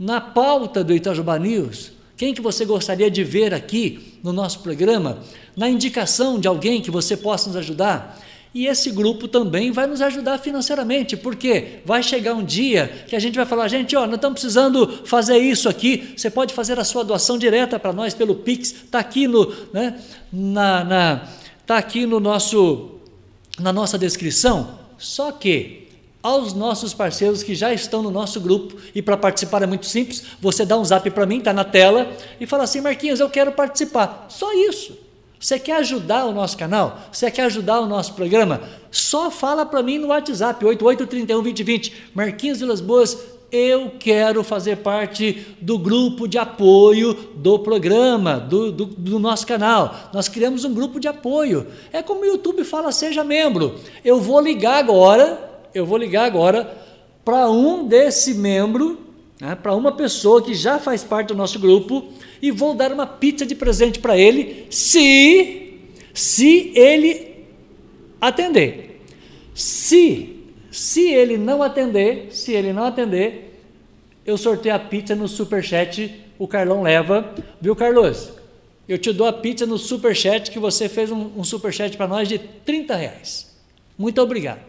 na pauta do Itajubá News, quem que você gostaria de ver aqui no nosso programa, na indicação de alguém que você possa nos ajudar. E esse grupo também vai nos ajudar financeiramente, porque vai chegar um dia que a gente vai falar, gente, ó, nós estamos precisando fazer isso aqui, você pode fazer a sua doação direta para nós pelo Pix, está aqui no, né, na, na, tá aqui no nosso, na nossa descrição. Só que aos nossos parceiros que já estão no nosso grupo, e para participar é muito simples, você dá um zap para mim, está na tela, e fala assim, Marquinhos, eu quero participar, só isso. Você quer ajudar o nosso canal? Você quer ajudar o nosso programa? Só fala para mim no WhatsApp, oito oito três um, dois zero dois zero. Marquinhos Vilas Boas, eu quero fazer parte do grupo de apoio do programa, do, do, do nosso canal. Nós criamos um grupo de apoio. É como o YouTube fala, seja membro. Eu vou ligar agora, eu vou ligar agora para um desse membro, né, para uma pessoa que já faz parte do nosso grupo, e vou dar uma pizza de presente para ele, se, se ele atender. Se, se ele não atender, se ele não atender, eu sorteio a pizza no Superchat, o Carlão leva. Viu, Carlos? Eu te dou a pizza no Superchat, que você fez um, um Superchat para nós de trinta reais. Muito obrigado.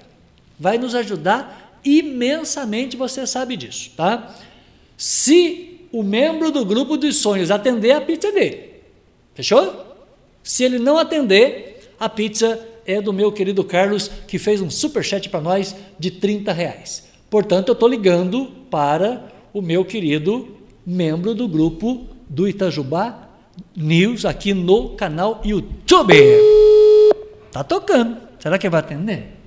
Vai nos ajudar imensamente, você sabe disso, tá? Se o membro do grupo dos sonhos atender, a pizza é dele. Fechou? Se ele não atender, a pizza é do meu querido Carlos, que fez um superchat para nós de trinta reais. Portanto, eu estou ligando para o meu querido membro do grupo do Itajubá News, aqui no canal YouTube. Tá tocando. Será que vai atender?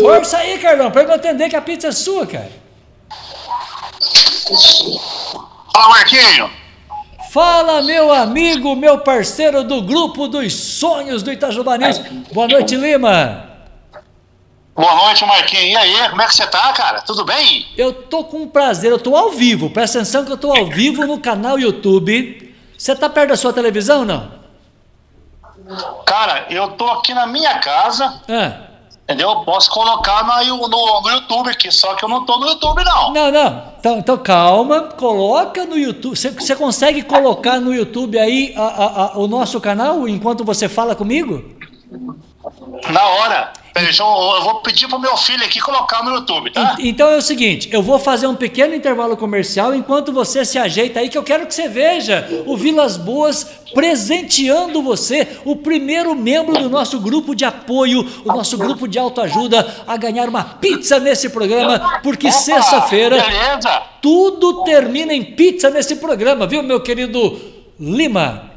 Força aí, Carlão, pra eu entender que a pizza é sua, cara. Fala, Marquinho. Fala, meu amigo, meu parceiro do grupo dos sonhos do Itajubá News. Boa noite, Lima. Boa noite, Marquinho. E aí, como é que você tá, cara? Tudo bem? Eu tô com prazer, eu tô ao vivo. Presta atenção que eu tô ao vivo no canal YouTube. Você tá perto da sua televisão ou não? Cara, eu tô aqui na minha casa. Ah. Entendeu? Eu posso colocar no, no, no YouTube aqui, só que eu não tô no YouTube, não. Não, não. Então, então calma, coloca no YouTube. Você consegue colocar no YouTube aí a, a, a, o nosso canal enquanto você fala comigo? Na hora. Peraí, eu, eu vou pedir pro meu filho aqui colocar no YouTube, tá? E, então é o seguinte, eu vou fazer um pequeno intervalo comercial enquanto você se ajeita aí, que eu quero que você veja o Vilas Boas presenteando você, o primeiro membro do nosso grupo de apoio, o nosso grupo de autoajuda, a ganhar uma pizza nesse programa, porque sexta-feira tudo termina em pizza nesse programa, viu, meu querido Lima?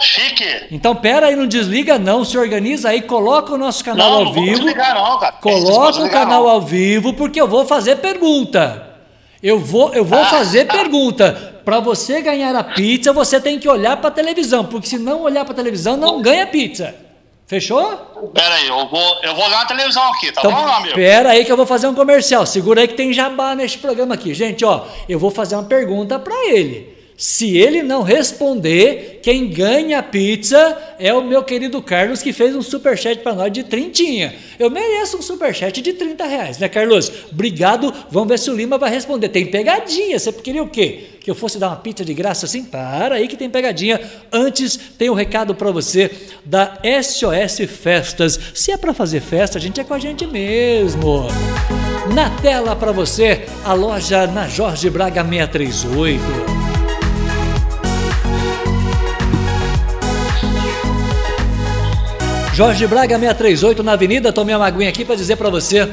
Chique! Então, pera aí, não desliga não, se organiza aí, coloca o nosso canal não, ao não vivo. Não, não vou desligar não, cara. Coloca o canal não. ao vivo, porque eu vou fazer pergunta. Eu vou, eu vou ah, fazer ah. pergunta. Para você ganhar a pizza, você tem que olhar para a televisão, porque se não olhar para a televisão, não ganha pizza. Fechou? Pera aí, eu vou, eu vou olhar a televisão aqui, tá então, bom, amigo? Pera aí que eu vou fazer um comercial. Segura aí que tem jabá nesse programa aqui. Gente, ó, eu vou fazer uma pergunta para ele. Se ele não responder, quem ganha a pizza é o meu querido Carlos, que fez um superchat para nós de trintinha. Eu mereço um superchat de trinta reais, né, Carlos? Obrigado, vamos ver se o Lima vai responder. Tem pegadinha, você queria o quê? Que eu fosse dar uma pizza de graça assim? Para aí que tem pegadinha. Antes, tem um recado para você da S O S Festas. Se é para fazer festa, a gente é com a gente mesmo. Na tela para você, a loja na Jorge Braga seiscentos e trinta e oito. Jorge Braga seiscentos e trinta e oito na Avenida. Tomei uma aguinha aqui para dizer para você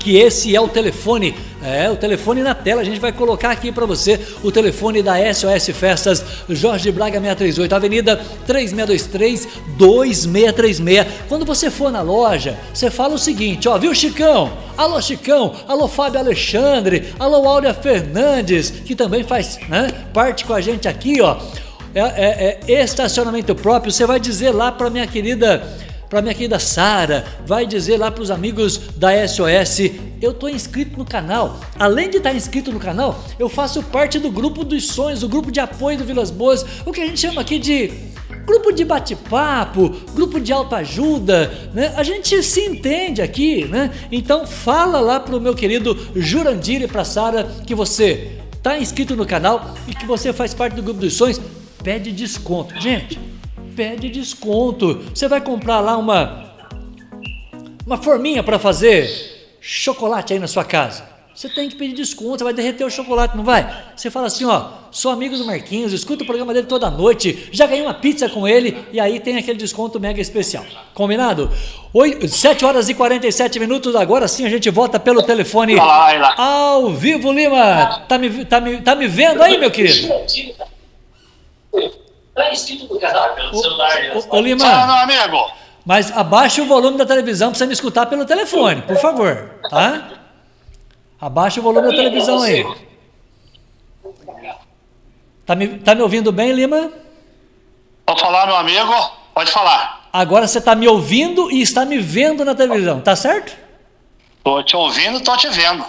que esse é o telefone, é o telefone na tela, a gente vai colocar aqui para você o telefone da S O S Festas, Jorge Braga seiscentos e trinta e oito, Avenida três seis dois três, dois seis três seis. Quando você for na loja, você fala o seguinte, ó, viu, Chicão? Alô, Chicão, alô, Fábio Alexandre, alô, Áurea Fernandes, que também faz, né, parte com a gente aqui, ó, é, é, é estacionamento próprio. Você vai dizer lá para minha querida... Para minha querida Sara, vai dizer lá para os amigos da S O S, eu estou inscrito no canal. Além de estar inscrito no canal, eu faço parte do grupo dos sonhos, o grupo de apoio do Vilas Boas, o que a gente chama aqui de grupo de bate-papo, grupo de autoajuda, né? A gente se entende aqui, né? Então fala lá para o meu querido Jurandir e para a Sara que você está inscrito no canal e que você faz parte do grupo dos sonhos, pede desconto. Gente... pede desconto, você vai comprar lá uma uma forminha para fazer chocolate aí na sua casa, Você tem que pedir desconto, você vai derreter o chocolate, não vai? Você fala assim, ó, sou amigo do Marquinhos, escuta o programa dele toda noite, já ganhei uma pizza com ele, e aí tem aquele desconto mega especial. Combinado? sete horas e quarenta e sete minutos, agora sim a gente volta pelo telefone ao vivo, Lima. Tá me, tá me, tá me vendo aí, meu querido? Ô, ô, ô Lima, ah, meu amigo. Mas abaixa o volume da televisão para você me escutar pelo telefone, por favor, tá? Abaixa o volume da televisão aí. Tá me, tá me ouvindo bem, Lima? Pode falar, meu amigo. Pode falar. Agora você tá me ouvindo e está me vendo na televisão, tá certo? Tô te ouvindo, tô te vendo.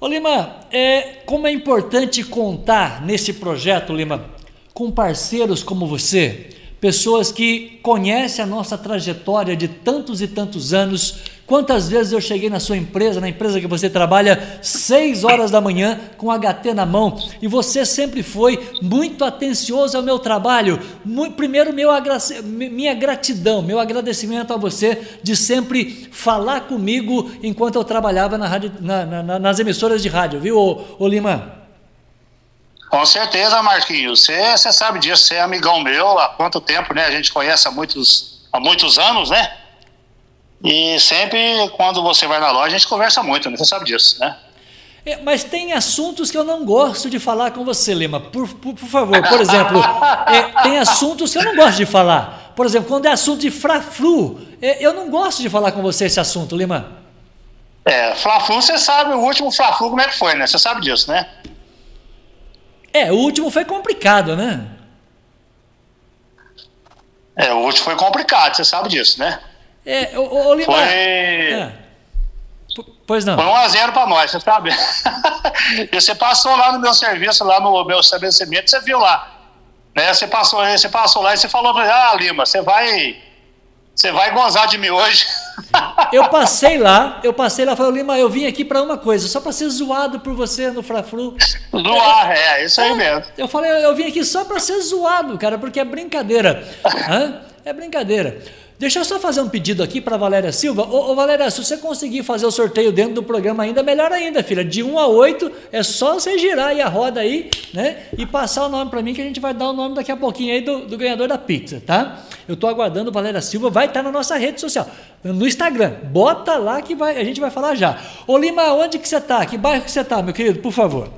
Ô, Lima, é, como é importante contar nesse projeto, Lima, com parceiros como você, pessoas que conhecem a nossa trajetória de tantos e tantos anos. Quantas vezes eu cheguei na sua empresa, na empresa que você trabalha, seis horas da manhã, com agá tê na mão, e você sempre foi muito atencioso ao meu trabalho. Muito, primeiro, meu minha gratidão, meu agradecimento a você de sempre falar comigo enquanto eu trabalhava na rádio, na, na, nas emissoras de rádio, viu, ô, ô Lima? Com certeza, Marquinhos. Você sabe disso, você é amigão meu há quanto tempo, né? A gente conhece há muitos, há muitos anos, né? E sempre quando você vai na loja a gente conversa muito, né? Você sabe disso, né? É, mas tem assuntos que eu não gosto de falar com você, Lima, por, por, por favor, por exemplo, é, tem assuntos que eu não gosto de falar, por exemplo, quando é assunto de Fla-Flu, é, eu não gosto de falar com você esse assunto, Lima. É, Fla-Flu, você sabe, o último Fla-Flu como é que foi, né? Você sabe disso, né? É, o último foi complicado, né? É, o último foi complicado, você sabe disso, né? É, o, o Lima, foi... É. Pois não. Foi um a zero para nós, você sabe? E você passou lá no meu serviço, lá no meu estabelecimento, você viu lá, né? Você passou, você passou lá e você falou pra mim, ah, Lima, você vai, você vai gozar de mim hoje. Eu passei lá, eu passei lá, falei, Lima, eu vim aqui para uma coisa, só para ser zoado por você no Fla-Flu. Zoar, é, é, isso aí é, mesmo. Eu falei, eu vim aqui só para ser zoado, cara, porque é brincadeira. Hã? É brincadeira. Deixa eu só fazer um pedido aqui para Valéria Silva. Ô, ô Valéria, se você conseguir fazer o sorteio dentro do programa ainda, melhor ainda, filha. De um a oito, é só você girar aí a roda aí, né? E passar o nome para mim, que a gente vai dar o nome daqui a pouquinho aí do, do ganhador da pizza, tá? Eu tô aguardando, Valéria Silva vai estar tá na nossa rede social, no Instagram. Bota lá que vai, a gente vai falar já. Ô Lima, onde que você tá? Que bairro que você tá, meu querido? Por favor.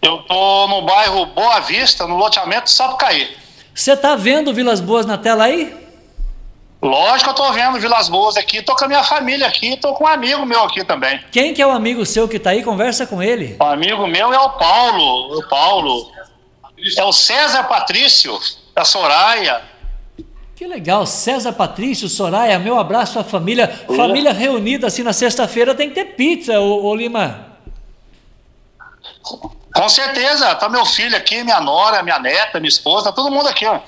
Eu tô no bairro Boa Vista, no loteamento Sapucaí. Você tá vendo Vilas Boas na tela aí? Lógico, eu tô vendo Vilas Boas aqui, tô com a minha família aqui, tô com um amigo meu aqui também. Quem que é o amigo seu que tá aí? Conversa com ele. O amigo meu é o Paulo, o Paulo. É o César Patrício, da Soraya. Que legal, César Patrício, Soraya, meu abraço à família. Uhum. Família reunida assim na sexta-feira tem que ter pizza, ô, ô Lima. Com certeza, tá meu filho aqui, minha nora, minha neta, minha esposa, tá todo mundo aqui, ó.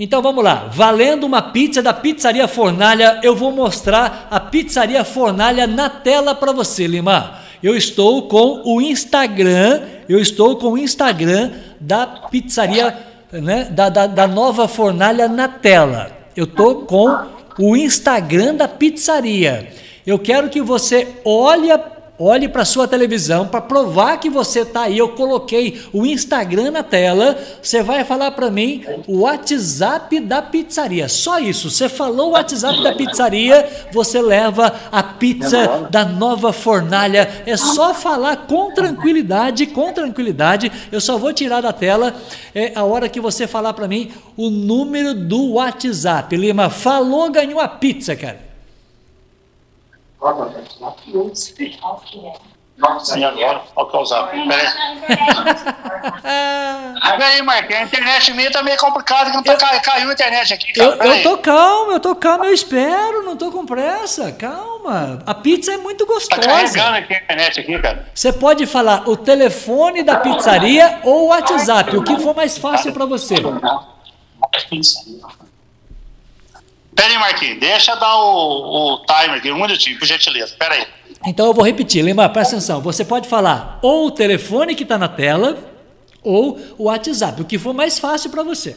Então vamos lá, valendo uma pizza da Pizzaria Fornalha, eu vou mostrar a Pizzaria Fornalha na tela para você, Lima. Eu estou com o Instagram, eu estou com o Instagram da Pizzaria, né, da, da, da Nova Fornalha na tela. Eu estou com o Instagram da pizzaria. Eu quero que você olhe a Olhe para sua televisão, para provar que você está aí, eu coloquei o Instagram na tela, você vai falar para mim o WhatsApp da pizzaria, só isso, você falou o WhatsApp da pizzaria, você leva a pizza da Nova Fornalha, é só falar com tranquilidade, com tranquilidade, eu só vou tirar da tela é, a hora que você falar para mim o número do WhatsApp, Lima, falou, ganhou a pizza, cara. Sim, agora, olha o que eu usava. Peraí, Marquinhos, a internet minha tá meio complicada, que não tô, eu, caiu a internet aqui. Cara, eu, eu tô calmo, eu tô calmo, eu espero, não tô com pressa, calma. A pizza é muito gostosa. Tá carregando aqui a internet aqui, cara. Você pode falar o telefone da pizzaria ou o WhatsApp, o que for mais fácil pra você. Pera aí, Marquinhos, deixa eu dar o, o timer aqui, um minutinho, por gentileza, pera aí. Então eu vou repetir, lembra, presta atenção, você pode falar ou o telefone que está na tela ou o WhatsApp, o que for mais fácil para você.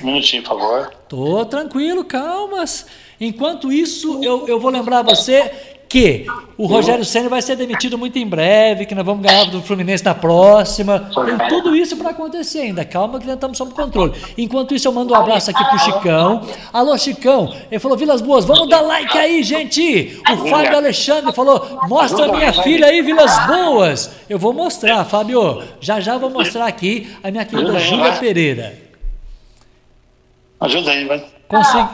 Um minutinho, por favor. Tô tranquilo, calmas. Enquanto isso, eu, eu vou lembrar você que o Rogério Ceni vai ser demitido muito em breve, que nós vamos ganhar do Fluminense na próxima. Tem tudo isso para acontecer ainda. Calma que nós estamos sob controle. Enquanto isso, eu mando um abraço aqui pro Chicão. Alô, Chicão. Ele falou, Vilas Boas, vamos dar like aí, gente. O Fábio Alexandre falou, mostra minha filha aí, Vilas Boas. Eu vou mostrar, Fábio. Já já vou mostrar aqui a minha querida Júlia Pereira. Ajuda aí, vai. Consegui...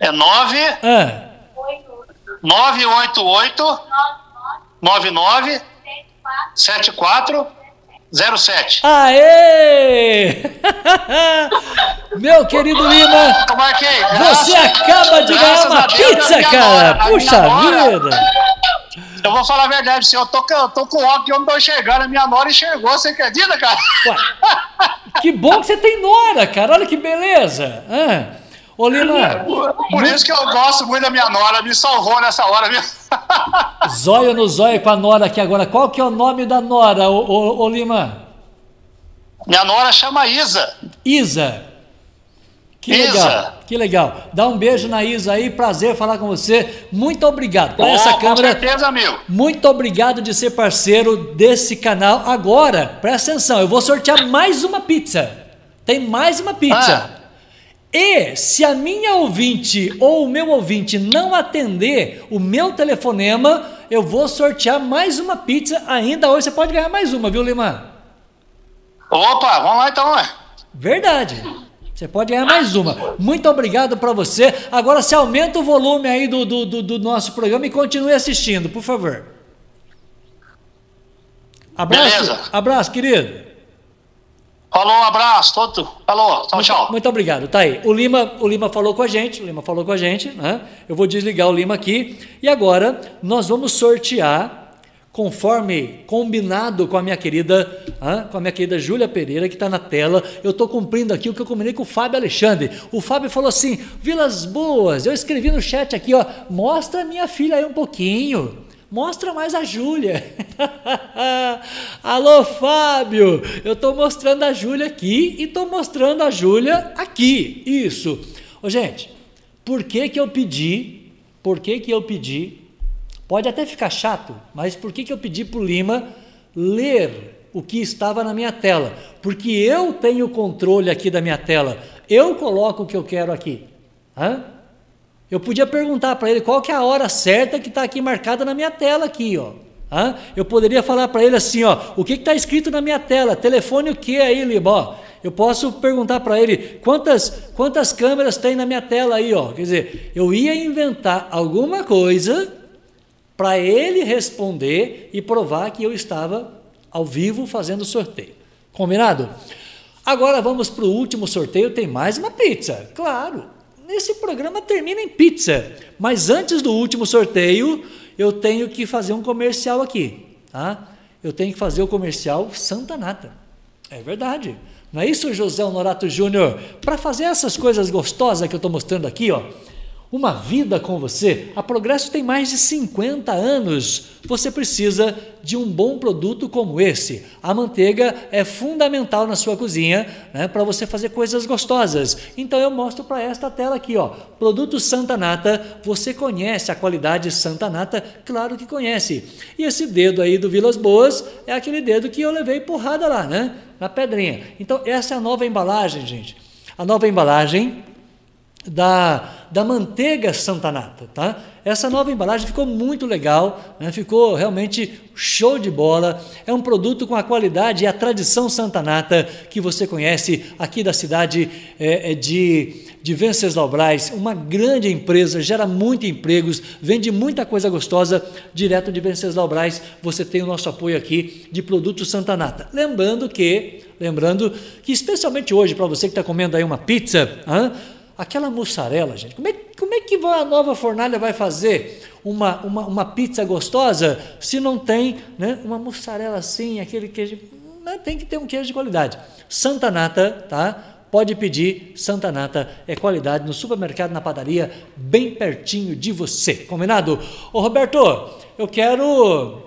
É nove... Ah. nove oito oito, nove nove, sete quatro zero sete. Aê! Meu querido Lima, você acaba de ganhar uma pizza, cara! Puxa vida! Eu vou falar a verdade, senhor, eu tô, eu tô com óculos e eu não tô enxergando, a minha nora enxergou, você acredita, cara? Ué, que bom que você tem nora, cara, olha que beleza! Ah. Ô, Lima, por muito... isso que eu gosto muito da minha nora, me salvou nessa hora mesmo. Zóio no zóio com a nora aqui agora. Qual que é o nome da nora, ô, ô, ô Lima? Minha nora chama Isa. Isa. Que Isa. Legal, que legal. Dá um beijo na Isa aí, prazer falar com você. Muito obrigado. Para oh, essa câmera. Com certeza, amigo. Muito obrigado de ser parceiro desse canal. Agora, presta atenção, eu vou sortear mais uma pizza. Tem mais uma pizza. Ah. E se a minha ouvinte ou o meu ouvinte não atender o meu telefonema, eu vou sortear mais uma pizza ainda hoje. Você pode ganhar mais uma, viu, Lima? Opa, vamos lá então, ué. Verdade. Você pode ganhar mais uma. Muito obrigado para você. Agora você aumenta o volume aí do, do, do, do nosso programa e continue assistindo, por favor. Abraço. Beleza. Abraço, querido. Falou, um abraço, todo. Falou, tchau, tchau. Muito, muito obrigado, tá aí. O Lima, o Lima falou com a gente, o Lima falou com a gente, né? Eu vou desligar o Lima aqui. E agora nós vamos sortear, conforme combinado com a minha querida, né? com a minha querida Júlia Pereira, que está na tela. Eu estou cumprindo aqui o que eu combinei com o Fábio Alexandre. O Fábio falou assim, Vilas Boas, eu escrevi no chat aqui, ó, mostra a minha filha aí um pouquinho. Mostra mais a Júlia. Alô, Fábio. Eu tô mostrando a Júlia aqui e tô mostrando a Júlia aqui. Isso. Ô, gente, por que que eu pedi, por que que eu pedi, pode até ficar chato, mas por que que eu pedi pro Lima ler o que estava na minha tela? Porque eu tenho o controle aqui da minha tela. Eu coloco o que eu quero aqui. Hã? Eu podia perguntar para ele qual que é a hora certa que está aqui marcada na minha tela aqui, ó. Hã? Eu poderia falar para ele assim, ó, o que está escrito na minha tela? Telefone o que aí, Libó? Eu posso perguntar para ele quantas, quantas câmeras tem na minha tela aí, ó. Quer dizer, eu ia inventar alguma coisa para ele responder e provar que eu estava ao vivo fazendo sorteio. Combinado? Agora vamos para o último sorteio, tem mais uma pizza, claro. Esse programa termina em pizza, mas antes do último sorteio, eu tenho que fazer um comercial aqui, tá? Eu tenho que fazer o comercial Santa Nata, é verdade, não é isso, José Honorato Júnior? Para fazer essas coisas gostosas que eu estou mostrando aqui, ó, uma vida com você, a Progresso tem mais de cinquenta anos, você precisa de um bom produto como esse. A manteiga é fundamental na sua cozinha, né, para você fazer coisas gostosas. Então eu mostro para esta tela aqui, ó, produto Santa Nata, você conhece a qualidade Santa Nata? Claro que conhece. E esse dedo aí do Vilas Boas é aquele dedo que eu levei porrada lá, né, na pedrinha. Então essa é a nova embalagem, gente, a nova embalagem... Da, da manteiga Santa Nata, tá? Essa nova embalagem ficou muito legal, né? Ficou realmente show de bola. É um produto com a qualidade e a tradição Santa Nata que você conhece aqui da cidade é, de, de Venceslau Braz. Uma grande empresa, gera muitos empregos, vende muita coisa gostosa direto de Venceslau Braz. Você tem o nosso apoio aqui de produto Santa Nata. Lembrando que, lembrando que especialmente hoje, para você que está comendo aí uma pizza, hã? Aquela mussarela, gente, como é, como é que a Nova Fornalha vai fazer uma, uma, uma pizza gostosa se não tem, né, uma mussarela assim, aquele queijo, né, tem que ter um queijo de qualidade. Santa Nata, tá? Pode pedir, Santa Nata é qualidade no supermercado, na padaria, bem pertinho de você, combinado? Ô Roberto, eu quero,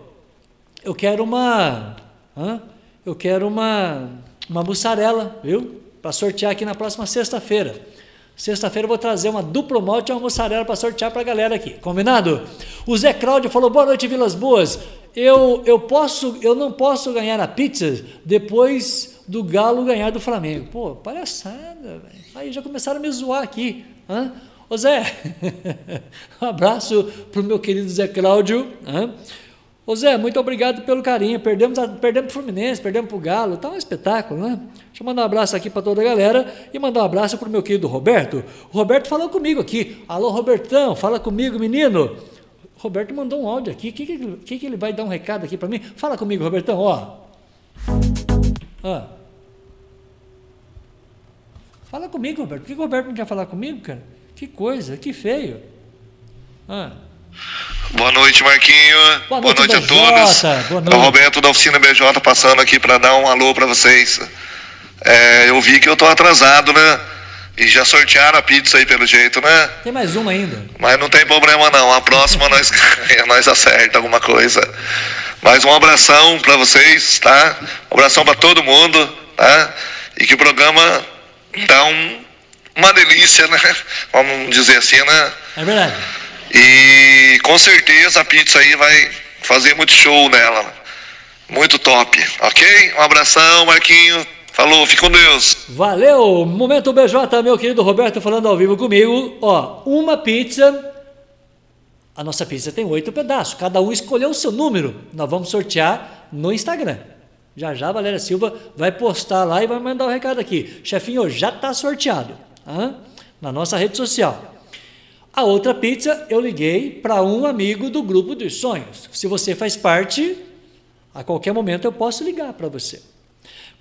eu quero uma, hã? eu quero uma, uma mussarela, viu? Para sortear aqui na próxima sexta-feira. Sexta-feira eu vou trazer uma duplo malte e uma mussarela para sortear para a galera aqui, combinado? O Zé Cláudio falou, boa noite, Vilas Boas. Eu, eu, posso, eu não posso ganhar na pizza depois do Galo ganhar do Flamengo. Pô, palhaçada, velho. Aí já começaram a me zoar aqui. Hã? Ô Zé, um abraço para o meu querido Zé Cláudio. Hã? Ô Zé, muito obrigado pelo carinho. Perdemos a, perdemos para o Fluminense, perdemos para o Galo. Tá um espetáculo, né? Deixa eu mandar um abraço aqui para toda a galera e mandar um abraço para o meu querido Roberto. O Roberto falou comigo aqui. Alô, Robertão, fala comigo, menino. O Roberto mandou um áudio aqui. O que, que, que ele vai dar um recado aqui para mim? Fala comigo, Robertão, ó. Ó. Fala comigo, Roberto. Por que o Roberto não quer falar comigo, cara? Que coisa, que feio. Ah. Boa noite, Marquinho. Boa noite, Boa noite a todos. Boa noite. É o Roberto da Oficina B J passando aqui para dar um alô para vocês. É, eu vi que eu tô atrasado, né? E já sortearam a pizza aí pelo jeito, né? Tem mais uma ainda. Mas não tem problema não. A próxima nós, nós acerta alguma coisa. Mas um abração para vocês, tá? Um abração para todo mundo, tá? E que o programa dá um, uma delícia, né? Vamos dizer assim, né? É verdade. E com certeza a pizza aí vai fazer muito show nela. Muito top, ok? Um abração, Marquinho. Falou, fica com Deus. Valeu! Momento B J, meu querido Roberto falando ao vivo comigo. Ó, uma pizza. A nossa pizza tem oito pedaços. Cada um escolheu o seu número. Nós vamos sortear no Instagram. Já já a Valéria Silva vai postar lá e vai mandar o um recado aqui. Chefinho, já tá sorteado. Hã? Na nossa rede social. A outra pizza eu liguei para um amigo do Grupo dos Sonhos. Se você faz parte, a qualquer momento eu posso ligar para você.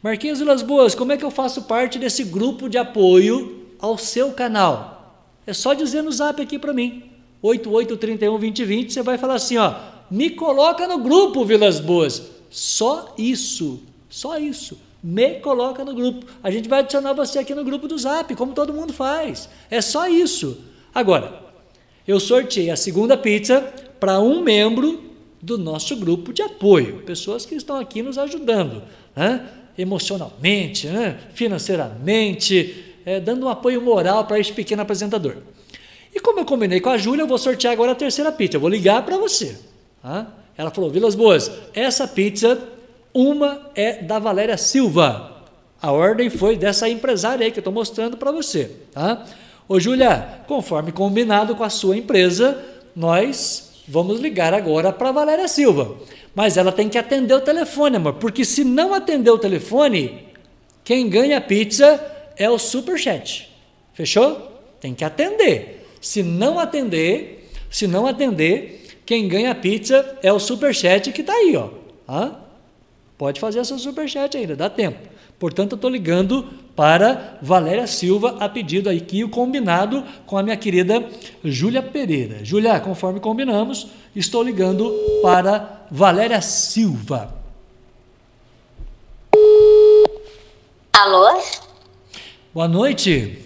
Marquinhos Vilas Boas, como é que eu faço parte desse grupo de apoio ao seu canal? É só dizer no zap aqui para mim. oito oito três um, dois zero dois zero, você vai falar assim, ó. Me coloca no grupo, Vilas Boas. Só isso, só isso. Me coloca no grupo. A gente vai adicionar você aqui no grupo do zap, como todo mundo faz. É só isso. Agora, eu sorteei a segunda pizza para um membro do nosso grupo de apoio. Pessoas que estão aqui nos ajudando, né? Emocionalmente, né? Financeiramente, é, dando um apoio moral para esse pequeno apresentador. E como eu combinei com a Júlia, eu vou sortear agora a terceira pizza. Eu vou ligar para você. Tá? Ela falou, Vilas Boas, essa pizza, uma é da Valéria Silva. A ordem foi dessa empresária aí que eu estou mostrando para você. Tá? Ô, Júlia, conforme combinado com a sua empresa, nós vamos ligar agora para a Valéria Silva. Mas ela tem que atender o telefone, amor, porque se não atender o telefone, quem ganha a pizza é o Superchat. Fechou? Tem que atender. Se não atender, se não atender, quem ganha a pizza é o Superchat que está aí, ó. Ah? Pode fazer seu Superchat ainda, dá tempo. Portanto, eu estou ligando para Valéria Silva a pedido aqui, o combinado com a minha querida Júlia Pereira. Júlia, conforme combinamos, estou ligando para Valéria Silva. Alô? Boa noite.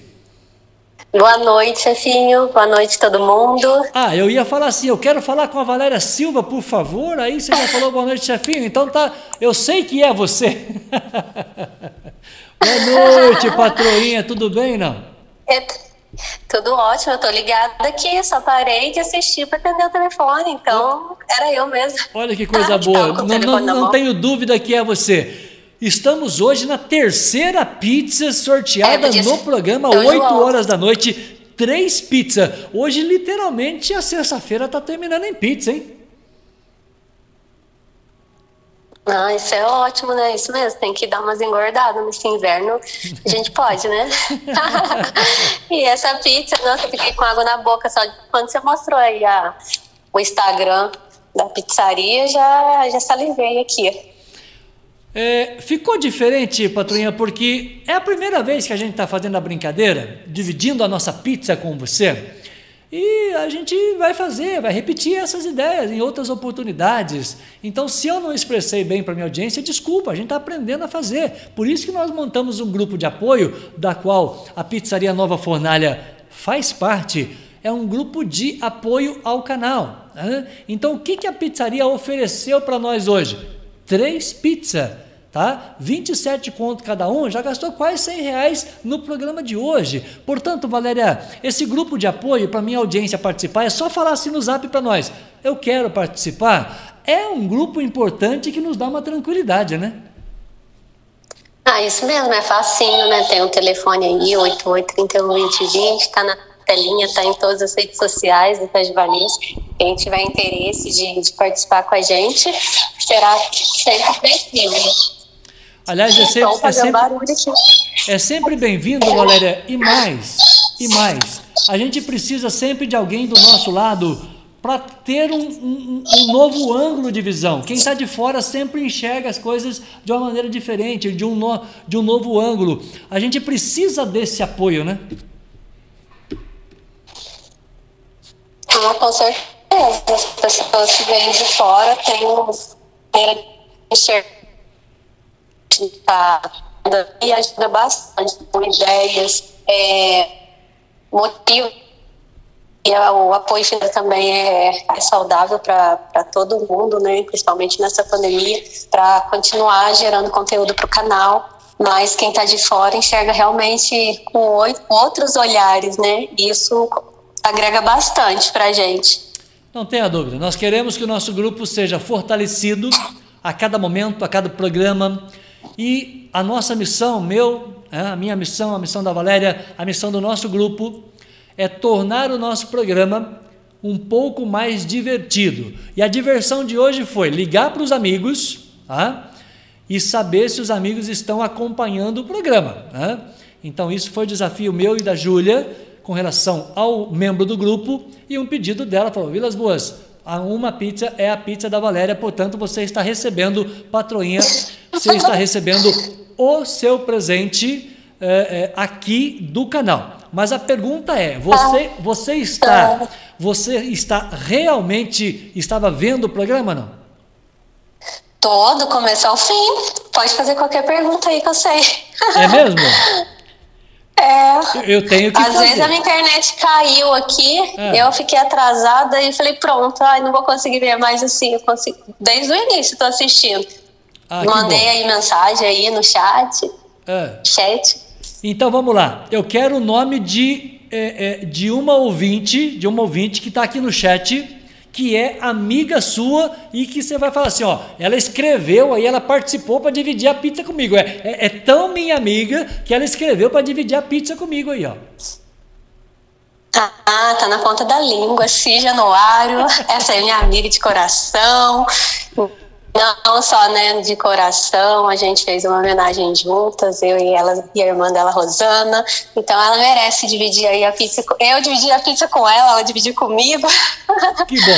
Boa noite, chefinho. Boa noite, todo mundo. Ah, eu ia falar assim, eu quero falar com a Valéria Silva, por favor. Aí você já falou boa noite, chefinho. Então tá, eu sei que é você. Boa noite, patroinha. Tudo bem, não? É, tudo ótimo. Eu tô ligada aqui, só parei de assistir para atender o telefone. Então, era eu mesmo. Olha que coisa boa. Não, não, não tenho dúvida que é você. Estamos hoje na terceira pizza sorteada é, no programa, oito horas da noite, três pizzas. Hoje, literalmente, a sexta-feira está terminando em pizza, hein? Ah, isso é ótimo, né? Isso mesmo, tem que dar umas engordadas nesse inverno. A gente pode, né? E essa pizza, nossa, eu fiquei com água na boca só de quando você mostrou aí a, o Instagram da pizzaria, já, já salivei aqui. É, ficou diferente, patroinha, porque é a primeira vez que a gente está fazendo a brincadeira, dividindo a nossa pizza com você, e a gente vai fazer, vai repetir essas ideias em outras oportunidades. Então, se eu não expressei bem para minha audiência, desculpa, a gente está aprendendo a fazer. Por isso que nós montamos um grupo de apoio, da qual a Pizzaria Nova Fornalha faz parte. É um grupo de apoio ao canal. Né? Então, o que, que a pizzaria ofereceu para nós hoje? Três pizzas, tá? vinte e sete conto cada um, já gastou quase cem reais no programa de hoje. Portanto, Valéria, esse grupo de apoio para minha audiência participar, é só falar assim no zap para nós, eu quero participar. É um grupo importante que nos dá uma tranquilidade, né? Ah, isso mesmo, é facinho, né? Tem o um telefone aí, oito oito, três um, dois zero, tá na telinha, tá em todas as redes sociais do Itajubá News. Quem tiver interesse de, de participar com a gente, será sempre bem-vindo. Aliás, é sempre, é sempre, é sempre bem-vindo, Valéria. E mais, e mais, a gente precisa sempre de alguém do nosso lado para ter um, um, um novo ângulo de visão. Quem está de fora sempre enxerga as coisas de uma maneira diferente, de um, no, de um novo ângulo. A gente precisa desse apoio, né? Ah, com certeza. As pessoas que vêm de fora têm uma maneira de enxergar e ajuda bastante com ideias, é, motivos. E o apoio financeiro também é, é saudável para todo mundo, né? Principalmente nessa pandemia, para continuar gerando conteúdo para o canal. Mas quem está de fora enxerga realmente com outros olhares, né? Isso agrega bastante para a gente. Não tenha dúvida. Nós queremos que o nosso grupo seja fortalecido a cada momento, a cada programa. E a nossa missão, meu, a minha missão, a missão da Valéria, a missão do nosso grupo é tornar o nosso programa um pouco mais divertido. E a diversão de hoje foi ligar para os amigos, tá? E saber se os amigos estão acompanhando o programa, tá? Então, isso foi o desafio meu e da Júlia com relação ao membro do grupo e um pedido dela, falou, Vilas Boas, uma pizza é a pizza da Valéria, portanto, você está recebendo, patroinha, você está recebendo o seu presente é, é, aqui do canal. Mas a pergunta é, você, você, está, você está realmente, estava vendo o programa, não? Todo, começo ao fim. Pode fazer qualquer pergunta aí que eu sei. É mesmo? É. Eu tenho que Às fazer. vezes a minha internet caiu aqui, é. eu fiquei atrasada e falei, pronto, ai, não vou conseguir ver mais assim. Eu consigo. Desde o início estou assistindo. Ah, Mandei aí mensagem aí no chat. É. Chat. Então, vamos lá. Eu quero o nome de, é, é, de uma ouvinte, de uma ouvinte que está aqui no chat, que é amiga sua e que você vai falar assim, ó, ela escreveu aí, ela participou para dividir a pizza comigo. É, é, é tão minha amiga que ela escreveu para dividir a pizza comigo aí, ó. Ah, tá na ponta da língua, sim, Januário. Essa é minha amiga de coração. Não só, né, de coração, a gente fez uma homenagem juntas, eu e ela, e a irmã dela, Rosana, então ela merece dividir aí a pizza, eu dividi a pizza com ela, ela dividiu comigo. Que bom.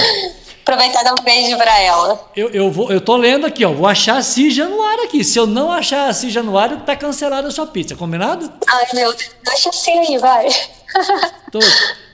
Aproveitar e dar um beijo pra ela. Eu, eu, vou, eu tô lendo aqui, ó, vou achar a Cis Januário aqui, se eu não achar a Cis Januário, tá cancelada a sua pizza, combinado? Ai, meu, deixa assim aí, vai. Tô...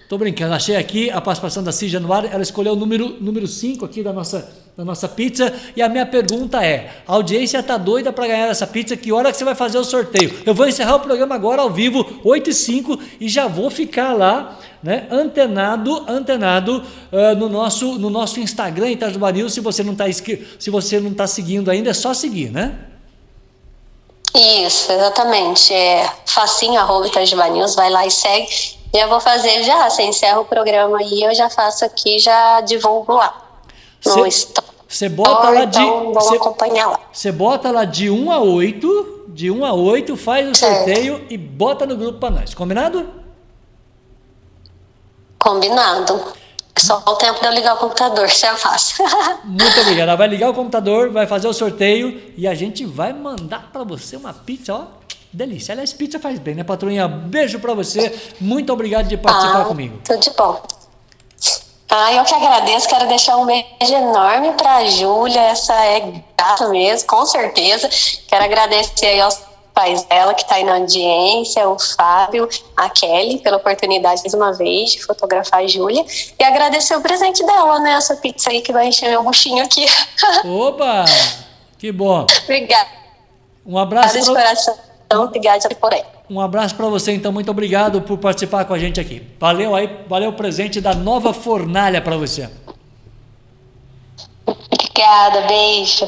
Tô brincando, achei aqui a participação da Cis Januário, ela escolheu o número, número cinco aqui da nossa, da nossa pizza, e a minha pergunta é, a audiência tá doida para ganhar essa pizza, que hora que você vai fazer o sorteio? Eu vou encerrar o programa agora ao vivo, oito e cinco, e já vou ficar lá, né, antenado, antenado uh, no, nosso, no nosso Instagram, Itajubá News, se você não tá, se você não tá seguindo ainda, é só seguir, né? Isso, exatamente, é facinho, arroba Itajubá News, vai lá e segue. Já vou fazer já, você encerra o programa aí, eu já faço aqui, já divulgo lá. Você bota lá de... Então vamos acompanhar lá. Você bota lá de um a oito, de um a oito, faz o sorteio e bota no grupo para nós, combinado? Combinado. Só o tempo de eu ligar o computador, já faço. Muito obrigada, vai ligar o computador, vai fazer o sorteio e a gente vai mandar para você uma pizza, ó. Delícia, aliás, pizza faz bem, né, patroinha? Beijo pra você, muito obrigado de participar ah, comigo. Tudo de bom. Ah, eu que agradeço, quero deixar um beijo enorme pra Júlia, essa é gata mesmo, com certeza. Quero agradecer aí aos pais dela que tá aí na audiência, o Fábio, a Kelly, pela oportunidade mais uma vez de fotografar a Júlia. E agradecer o presente dela, né, essa pizza aí que vai encher meu buchinho aqui. Opa, que bom. Obrigada. Um abraço. De coração. Então, obrigado por aí. Um abraço para você, então, muito obrigado por participar com a gente aqui. Valeu aí, valeu o presente da Nova Fornalha para você. Obrigada, beijo.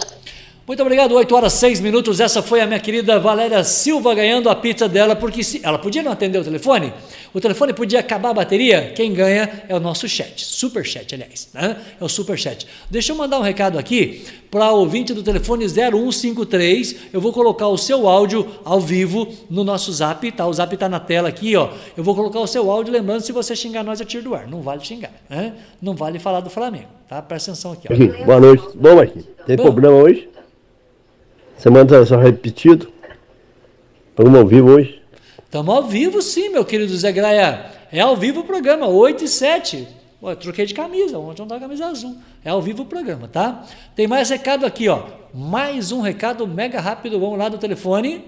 Muito obrigado, oito horas e seis minutos, essa foi a minha querida Valéria Silva ganhando a pizza dela, porque se ela podia não atender o telefone, o telefone podia acabar a bateria, quem ganha é o nosso chat, super chat, aliás, né? É o super chat. Deixa eu mandar um recado aqui para o ouvinte do telefone zero um cinco três, eu vou colocar o seu áudio ao vivo no nosso zap, tá? O zap tá na tela aqui, ó, eu vou colocar o seu áudio, lembrando, se você xingar nós, eu tiro do ar, não vale xingar, né? Não vale falar do Flamengo, tá? Presta atenção aqui, ó. Boa noite, bom, Marquinhos, tem bom. Problema hoje? Você manda só repetido? Estamos ao vivo hoje? Estamos ao vivo sim, meu querido Zé Graia. É ao vivo o programa, oito e sete. Ué, troquei de camisa, ontem não estava camisa azul. É ao vivo o programa, tá? Tem mais recado aqui, ó. Mais um recado mega rápido, vamos lá do telefone.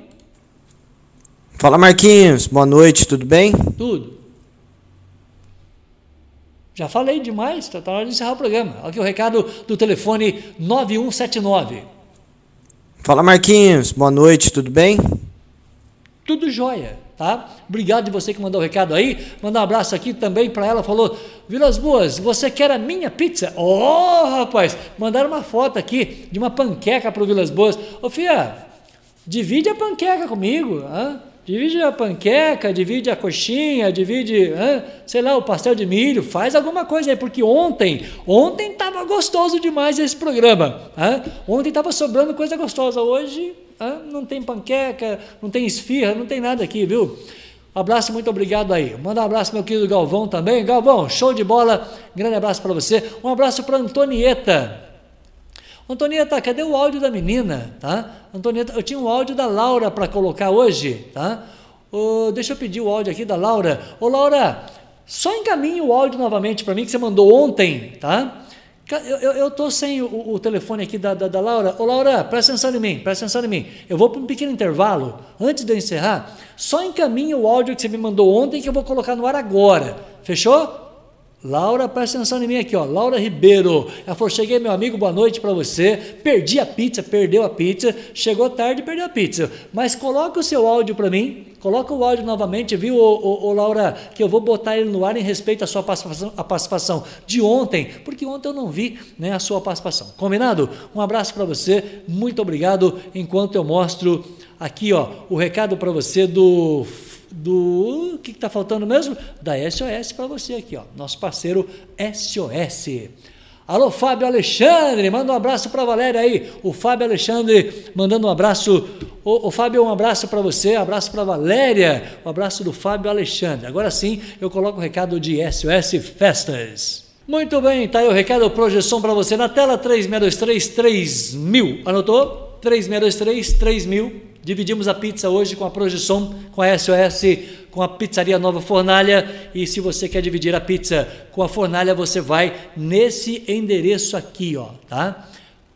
Fala, Marquinhos, boa noite, tudo bem? Tudo. Já falei demais, tá na hora de encerrar o programa. Aqui o recado do telefone nove um sete nove. Fala, Marquinhos, boa noite, tudo bem? Tudo jóia, tá? Obrigado de você que mandou o recado aí. Mandar um abraço aqui também para ela, falou, Vilas Boas, você quer a minha pizza? Ó, oh, rapaz, mandaram uma foto aqui de uma panqueca pro Vilas Boas. Ô, fia, divide a panqueca comigo, hã? Divide a panqueca, divide a coxinha, divide, hã? Sei lá, o pastel de milho, faz alguma coisa aí, porque ontem, ontem estava gostoso demais esse programa, hã? Ontem estava sobrando coisa gostosa, hoje hã? Não tem panqueca, não tem esfirra, não tem nada aqui, viu? Abraço, muito obrigado aí. Manda um abraço, meu querido Galvão também. Galvão, show de bola, grande abraço para você. Um abraço para Antonieta. Antonieta, cadê o áudio da menina, tá? Antonieta, eu tinha um áudio da Laura para colocar hoje, tá? Oh, deixa eu pedir o áudio aqui da Laura. Ô, Laura, só encaminha o áudio novamente para mim que você mandou ontem, tá? Eu, eu, eu tô sem o, o telefone aqui da, da, da Laura. Ô, Laura, presta atenção em mim, presta atenção em mim. Eu vou para um pequeno intervalo, antes de eu encerrar, só encaminha o áudio que você me mandou ontem que eu vou colocar no ar agora, fechou? Laura, presta atenção em mim aqui, ó. Laura Ribeiro. Ela falou, cheguei, meu amigo, boa noite para você. Perdi a pizza, perdeu a pizza. Chegou tarde, perdeu a pizza. Mas coloca o seu áudio para mim. Coloca o áudio novamente, viu, ô, ô, ô, Laura? Que eu vou botar ele no ar em respeito à sua participação, à participação de ontem. Porque ontem eu não vi, né, a sua participação. Combinado? Um abraço para você. Muito obrigado. Enquanto eu mostro aqui, ó, o recado para você do... do... o que está faltando mesmo? Da S O S para você aqui, ó, nosso parceiro S O S. Alô, Fábio Alexandre, manda um abraço para a Valéria aí, o Fábio Alexandre mandando um abraço, ô, ô Fábio, um abraço para você, um abraço para a Valéria, um abraço do Fábio Alexandre. Agora sim, eu coloco o recado de S O S Festas. Muito bem, tá aí o recado, projeção para você na tela, três seis dois três, três mil, anotou? três seis dois três, três mil. Dividimos a pizza hoje com a Projeção, com a S O S, com a Pizzaria Nova Fornalha. E se você quer dividir a pizza com a Fornalha, você vai nesse endereço aqui, ó, tá?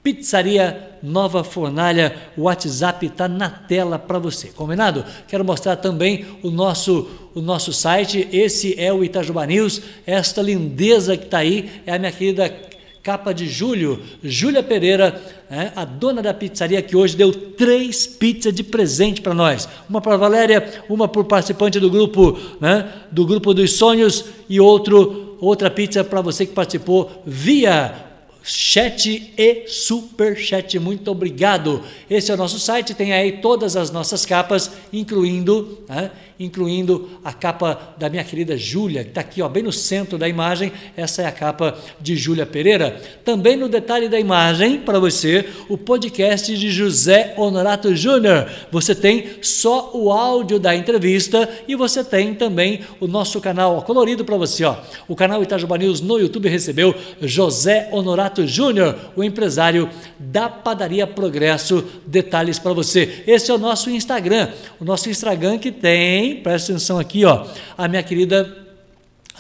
Pizzaria Nova Fornalha, o WhatsApp está na tela para você, combinado? Quero mostrar também o nosso, o nosso site, esse é o Itajubá News, esta lindeza que está aí é a minha querida capa de julho, Júlia Pereira, é, a dona da pizzaria que hoje deu três pizzas de presente para nós. Uma para a Valéria, uma para o participante do grupo, né, do grupo dos sonhos e outro, outra pizza para você que participou via chat e superchat. Muito obrigado. Esse é o nosso site, tem aí todas as nossas capas, incluindo... né, incluindo a capa da minha querida Júlia, que está aqui, ó, bem no centro da imagem, essa é a capa de Júlia Pereira. Também no detalhe da imagem, para você, o podcast de José Honorato Júnior. Você tem só o áudio da entrevista e você tem também o nosso canal, ó, colorido para você, ó. O canal Itajubá News no YouTube recebeu José Honorato Júnior, o empresário da Padaria Progresso. Detalhes para você. Esse é o nosso Instagram, o nosso Instagram que tem... Presta atenção aqui, ó, a minha querida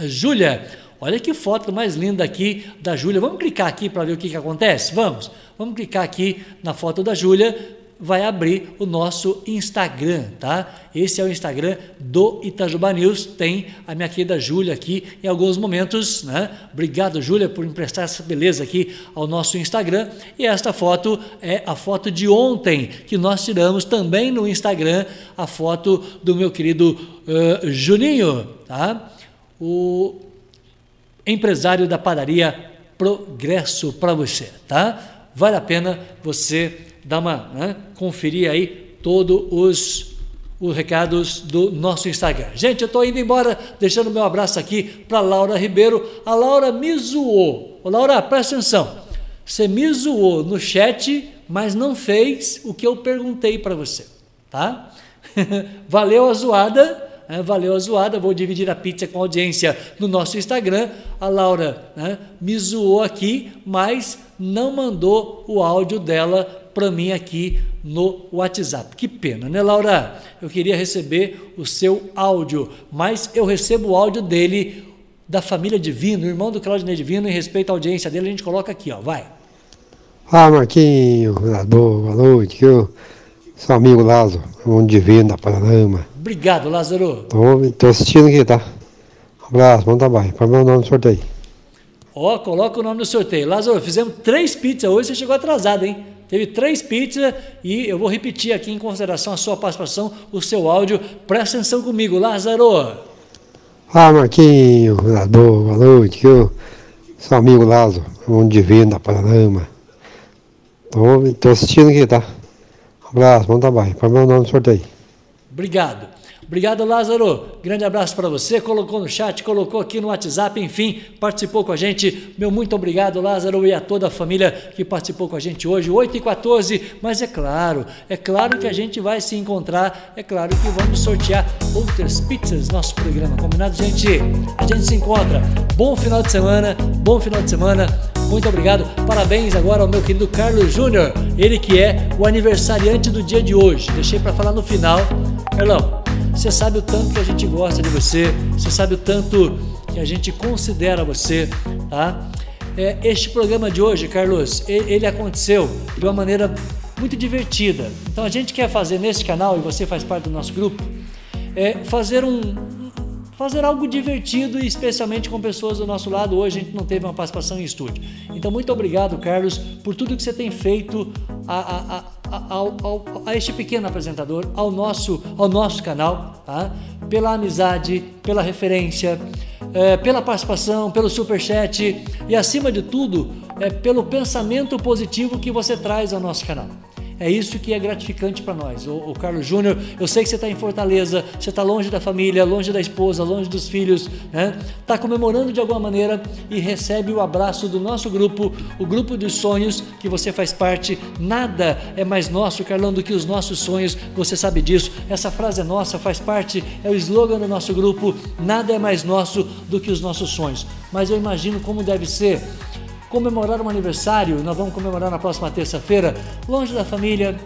Júlia. Olha que foto mais linda aqui da Júlia. Vamos clicar aqui para ver o que, que acontece? Vamos. Vamos clicar aqui na foto da Júlia. Vai abrir o nosso Instagram, tá? Esse é o Instagram do Itajubá News, tem a minha querida Júlia aqui em alguns momentos, né? Obrigado, Júlia, por emprestar essa beleza aqui ao nosso Instagram. E esta foto é a foto de ontem, que nós tiramos também no Instagram, a foto do meu querido uh, Juninho, tá? O empresário da Padaria Progresso para você, tá? Vale a pena você dar uma, né, conferir aí todos os, os recados do nosso Instagram. Gente, eu estou indo embora, deixando meu abraço aqui para Laura Ribeiro. A Laura me zoou. Ô, Laura, presta atenção. Você me zoou no chat, mas não fez o que eu perguntei para você, tá? Valeu a zoada. É, valeu a zoada, vou dividir a pizza com a audiência no nosso Instagram. A Laura, né, me zoou aqui, mas não mandou o áudio dela para mim aqui no WhatsApp. Que pena, né, Laura? Eu queria receber o seu áudio, mas eu recebo o áudio dele, da família Divino, irmão do Claudinei Divino, em respeito à audiência dele, a gente coloca aqui, ó, vai. Ah, Marquinho, boa noite, eu sou amigo Lázaro, irmão Divino da Panorama. Obrigado, Lázaro. Estou assistindo aqui, tá? Um abraço, bom trabalho. Põe meu nome no sorteio. Ó, oh, coloca o nome no sorteio. Lázaro, fizemos três pizzas hoje, você chegou atrasado, hein? Teve três pizzas e eu vou repetir aqui em consideração a sua participação, o seu áudio. Presta atenção comigo, Lázaro. Ah, Marquinho, boa noite. Eu sou amigo Lázaro, irmão Divino da Panorama. Estou assistindo aqui, tá? Um abraço, bom trabalho. Põe meu nome no sorteio. Obrigado. Obrigado, Lázaro. Grande abraço para você. Colocou no chat, colocou aqui no WhatsApp, enfim, participou com a gente. Meu muito obrigado, Lázaro, e a toda a família que participou com a gente hoje, oito e quatorze. Mas é claro, é claro que a gente vai se encontrar, é claro que vamos sortear outras pizzas no nosso programa. Combinado, gente? A gente se encontra. Bom final de semana, bom final de semana. Muito obrigado. Parabéns agora ao meu querido Carlos Júnior, ele que é o aniversariante do dia de hoje. Deixei para falar no final. Carlão, você sabe o tanto que a gente gosta de você, você sabe o tanto que a gente considera você, tá? É, este programa de hoje, Carlos, ele aconteceu de uma maneira muito divertida. Então a gente quer fazer nesse canal, e você faz parte do nosso grupo, é fazer um... Fazer algo divertido, e especialmente com pessoas do nosso lado. Hoje a gente não teve uma participação em estúdio. Então, muito obrigado, Carlos, por tudo que você tem feito a, a, a, a, ao, ao, a este pequeno apresentador, ao nosso, ao nosso canal, tá? Pela amizade, pela referência, é, pela participação, pelo superchat e, acima de tudo, é, pelo pensamento positivo que você traz ao nosso canal. É isso que é gratificante para nós. O, o Carlos Júnior, eu sei que você está em Fortaleza, você está longe da família, longe da esposa, longe dos filhos, né? Está comemorando de alguma maneira e recebe o abraço do nosso grupo, o grupo dos sonhos que você faz parte. Nada é mais nosso, Carlão, do que os nossos sonhos, você sabe disso. Essa frase é nossa, faz parte, é o slogan do nosso grupo. Nada é mais nosso do que os nossos sonhos. Mas eu imagino como deve ser comemorar um aniversário. Nós vamos comemorar na próxima terça-feira, longe da família,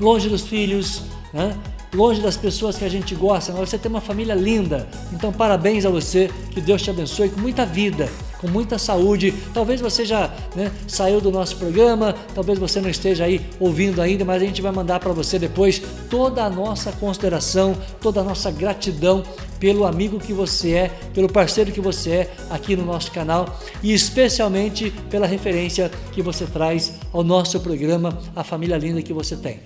longe dos filhos, né? Longe das pessoas que a gente gosta, mas você tem uma família linda. Então parabéns a você, que Deus te abençoe com muita vida, com muita saúde. Talvez você já, né, saiu do nosso programa, talvez você não esteja aí ouvindo ainda, mas a gente vai mandar para você depois toda a nossa consideração, toda a nossa gratidão pelo amigo que você é, pelo parceiro que você é aqui no nosso canal e especialmente pela referência que você traz ao nosso programa, a família linda que você tem.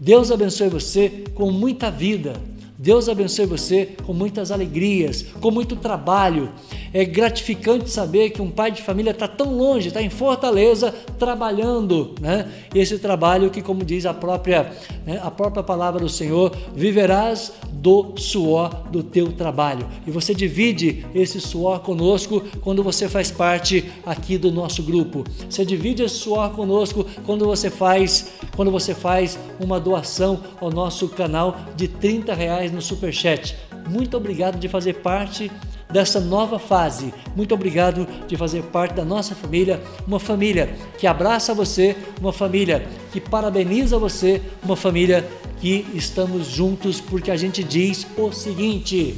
Deus abençoe você com muita vida, Deus abençoe você com muitas alegrias, com muito trabalho. É gratificante saber que um pai de família está tão longe, está em Fortaleza trabalhando, né? Esse trabalho que, como diz a própria, né, a própria palavra do Senhor, viverás do suor do teu trabalho. E você divide esse suor conosco quando você faz parte aqui do nosso grupo. Você divide esse suor conosco quando você faz, quando você faz uma doação ao nosso canal de trinta reais no Superchat. Muito obrigado de fazer parte dessa nova fase. Muito obrigado de fazer parte da nossa família, uma família que abraça você, uma família que parabeniza você, uma família que estamos juntos, porque a gente diz o seguinte,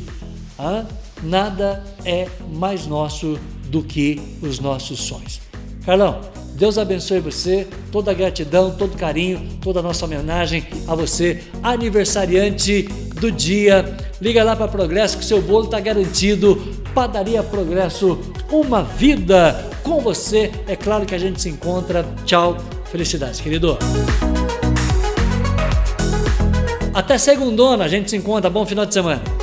ah, nada é mais nosso do que os nossos sonhos. Carlão, Deus abençoe você, toda a gratidão, todo carinho, toda a nossa homenagem a você, aniversariante do dia. Liga lá para Progresso que seu bolo está garantido. Padaria Progresso, uma vida com você. É claro que a gente se encontra. Tchau, felicidades, querido. Até segundona a gente se encontra. Bom final de semana.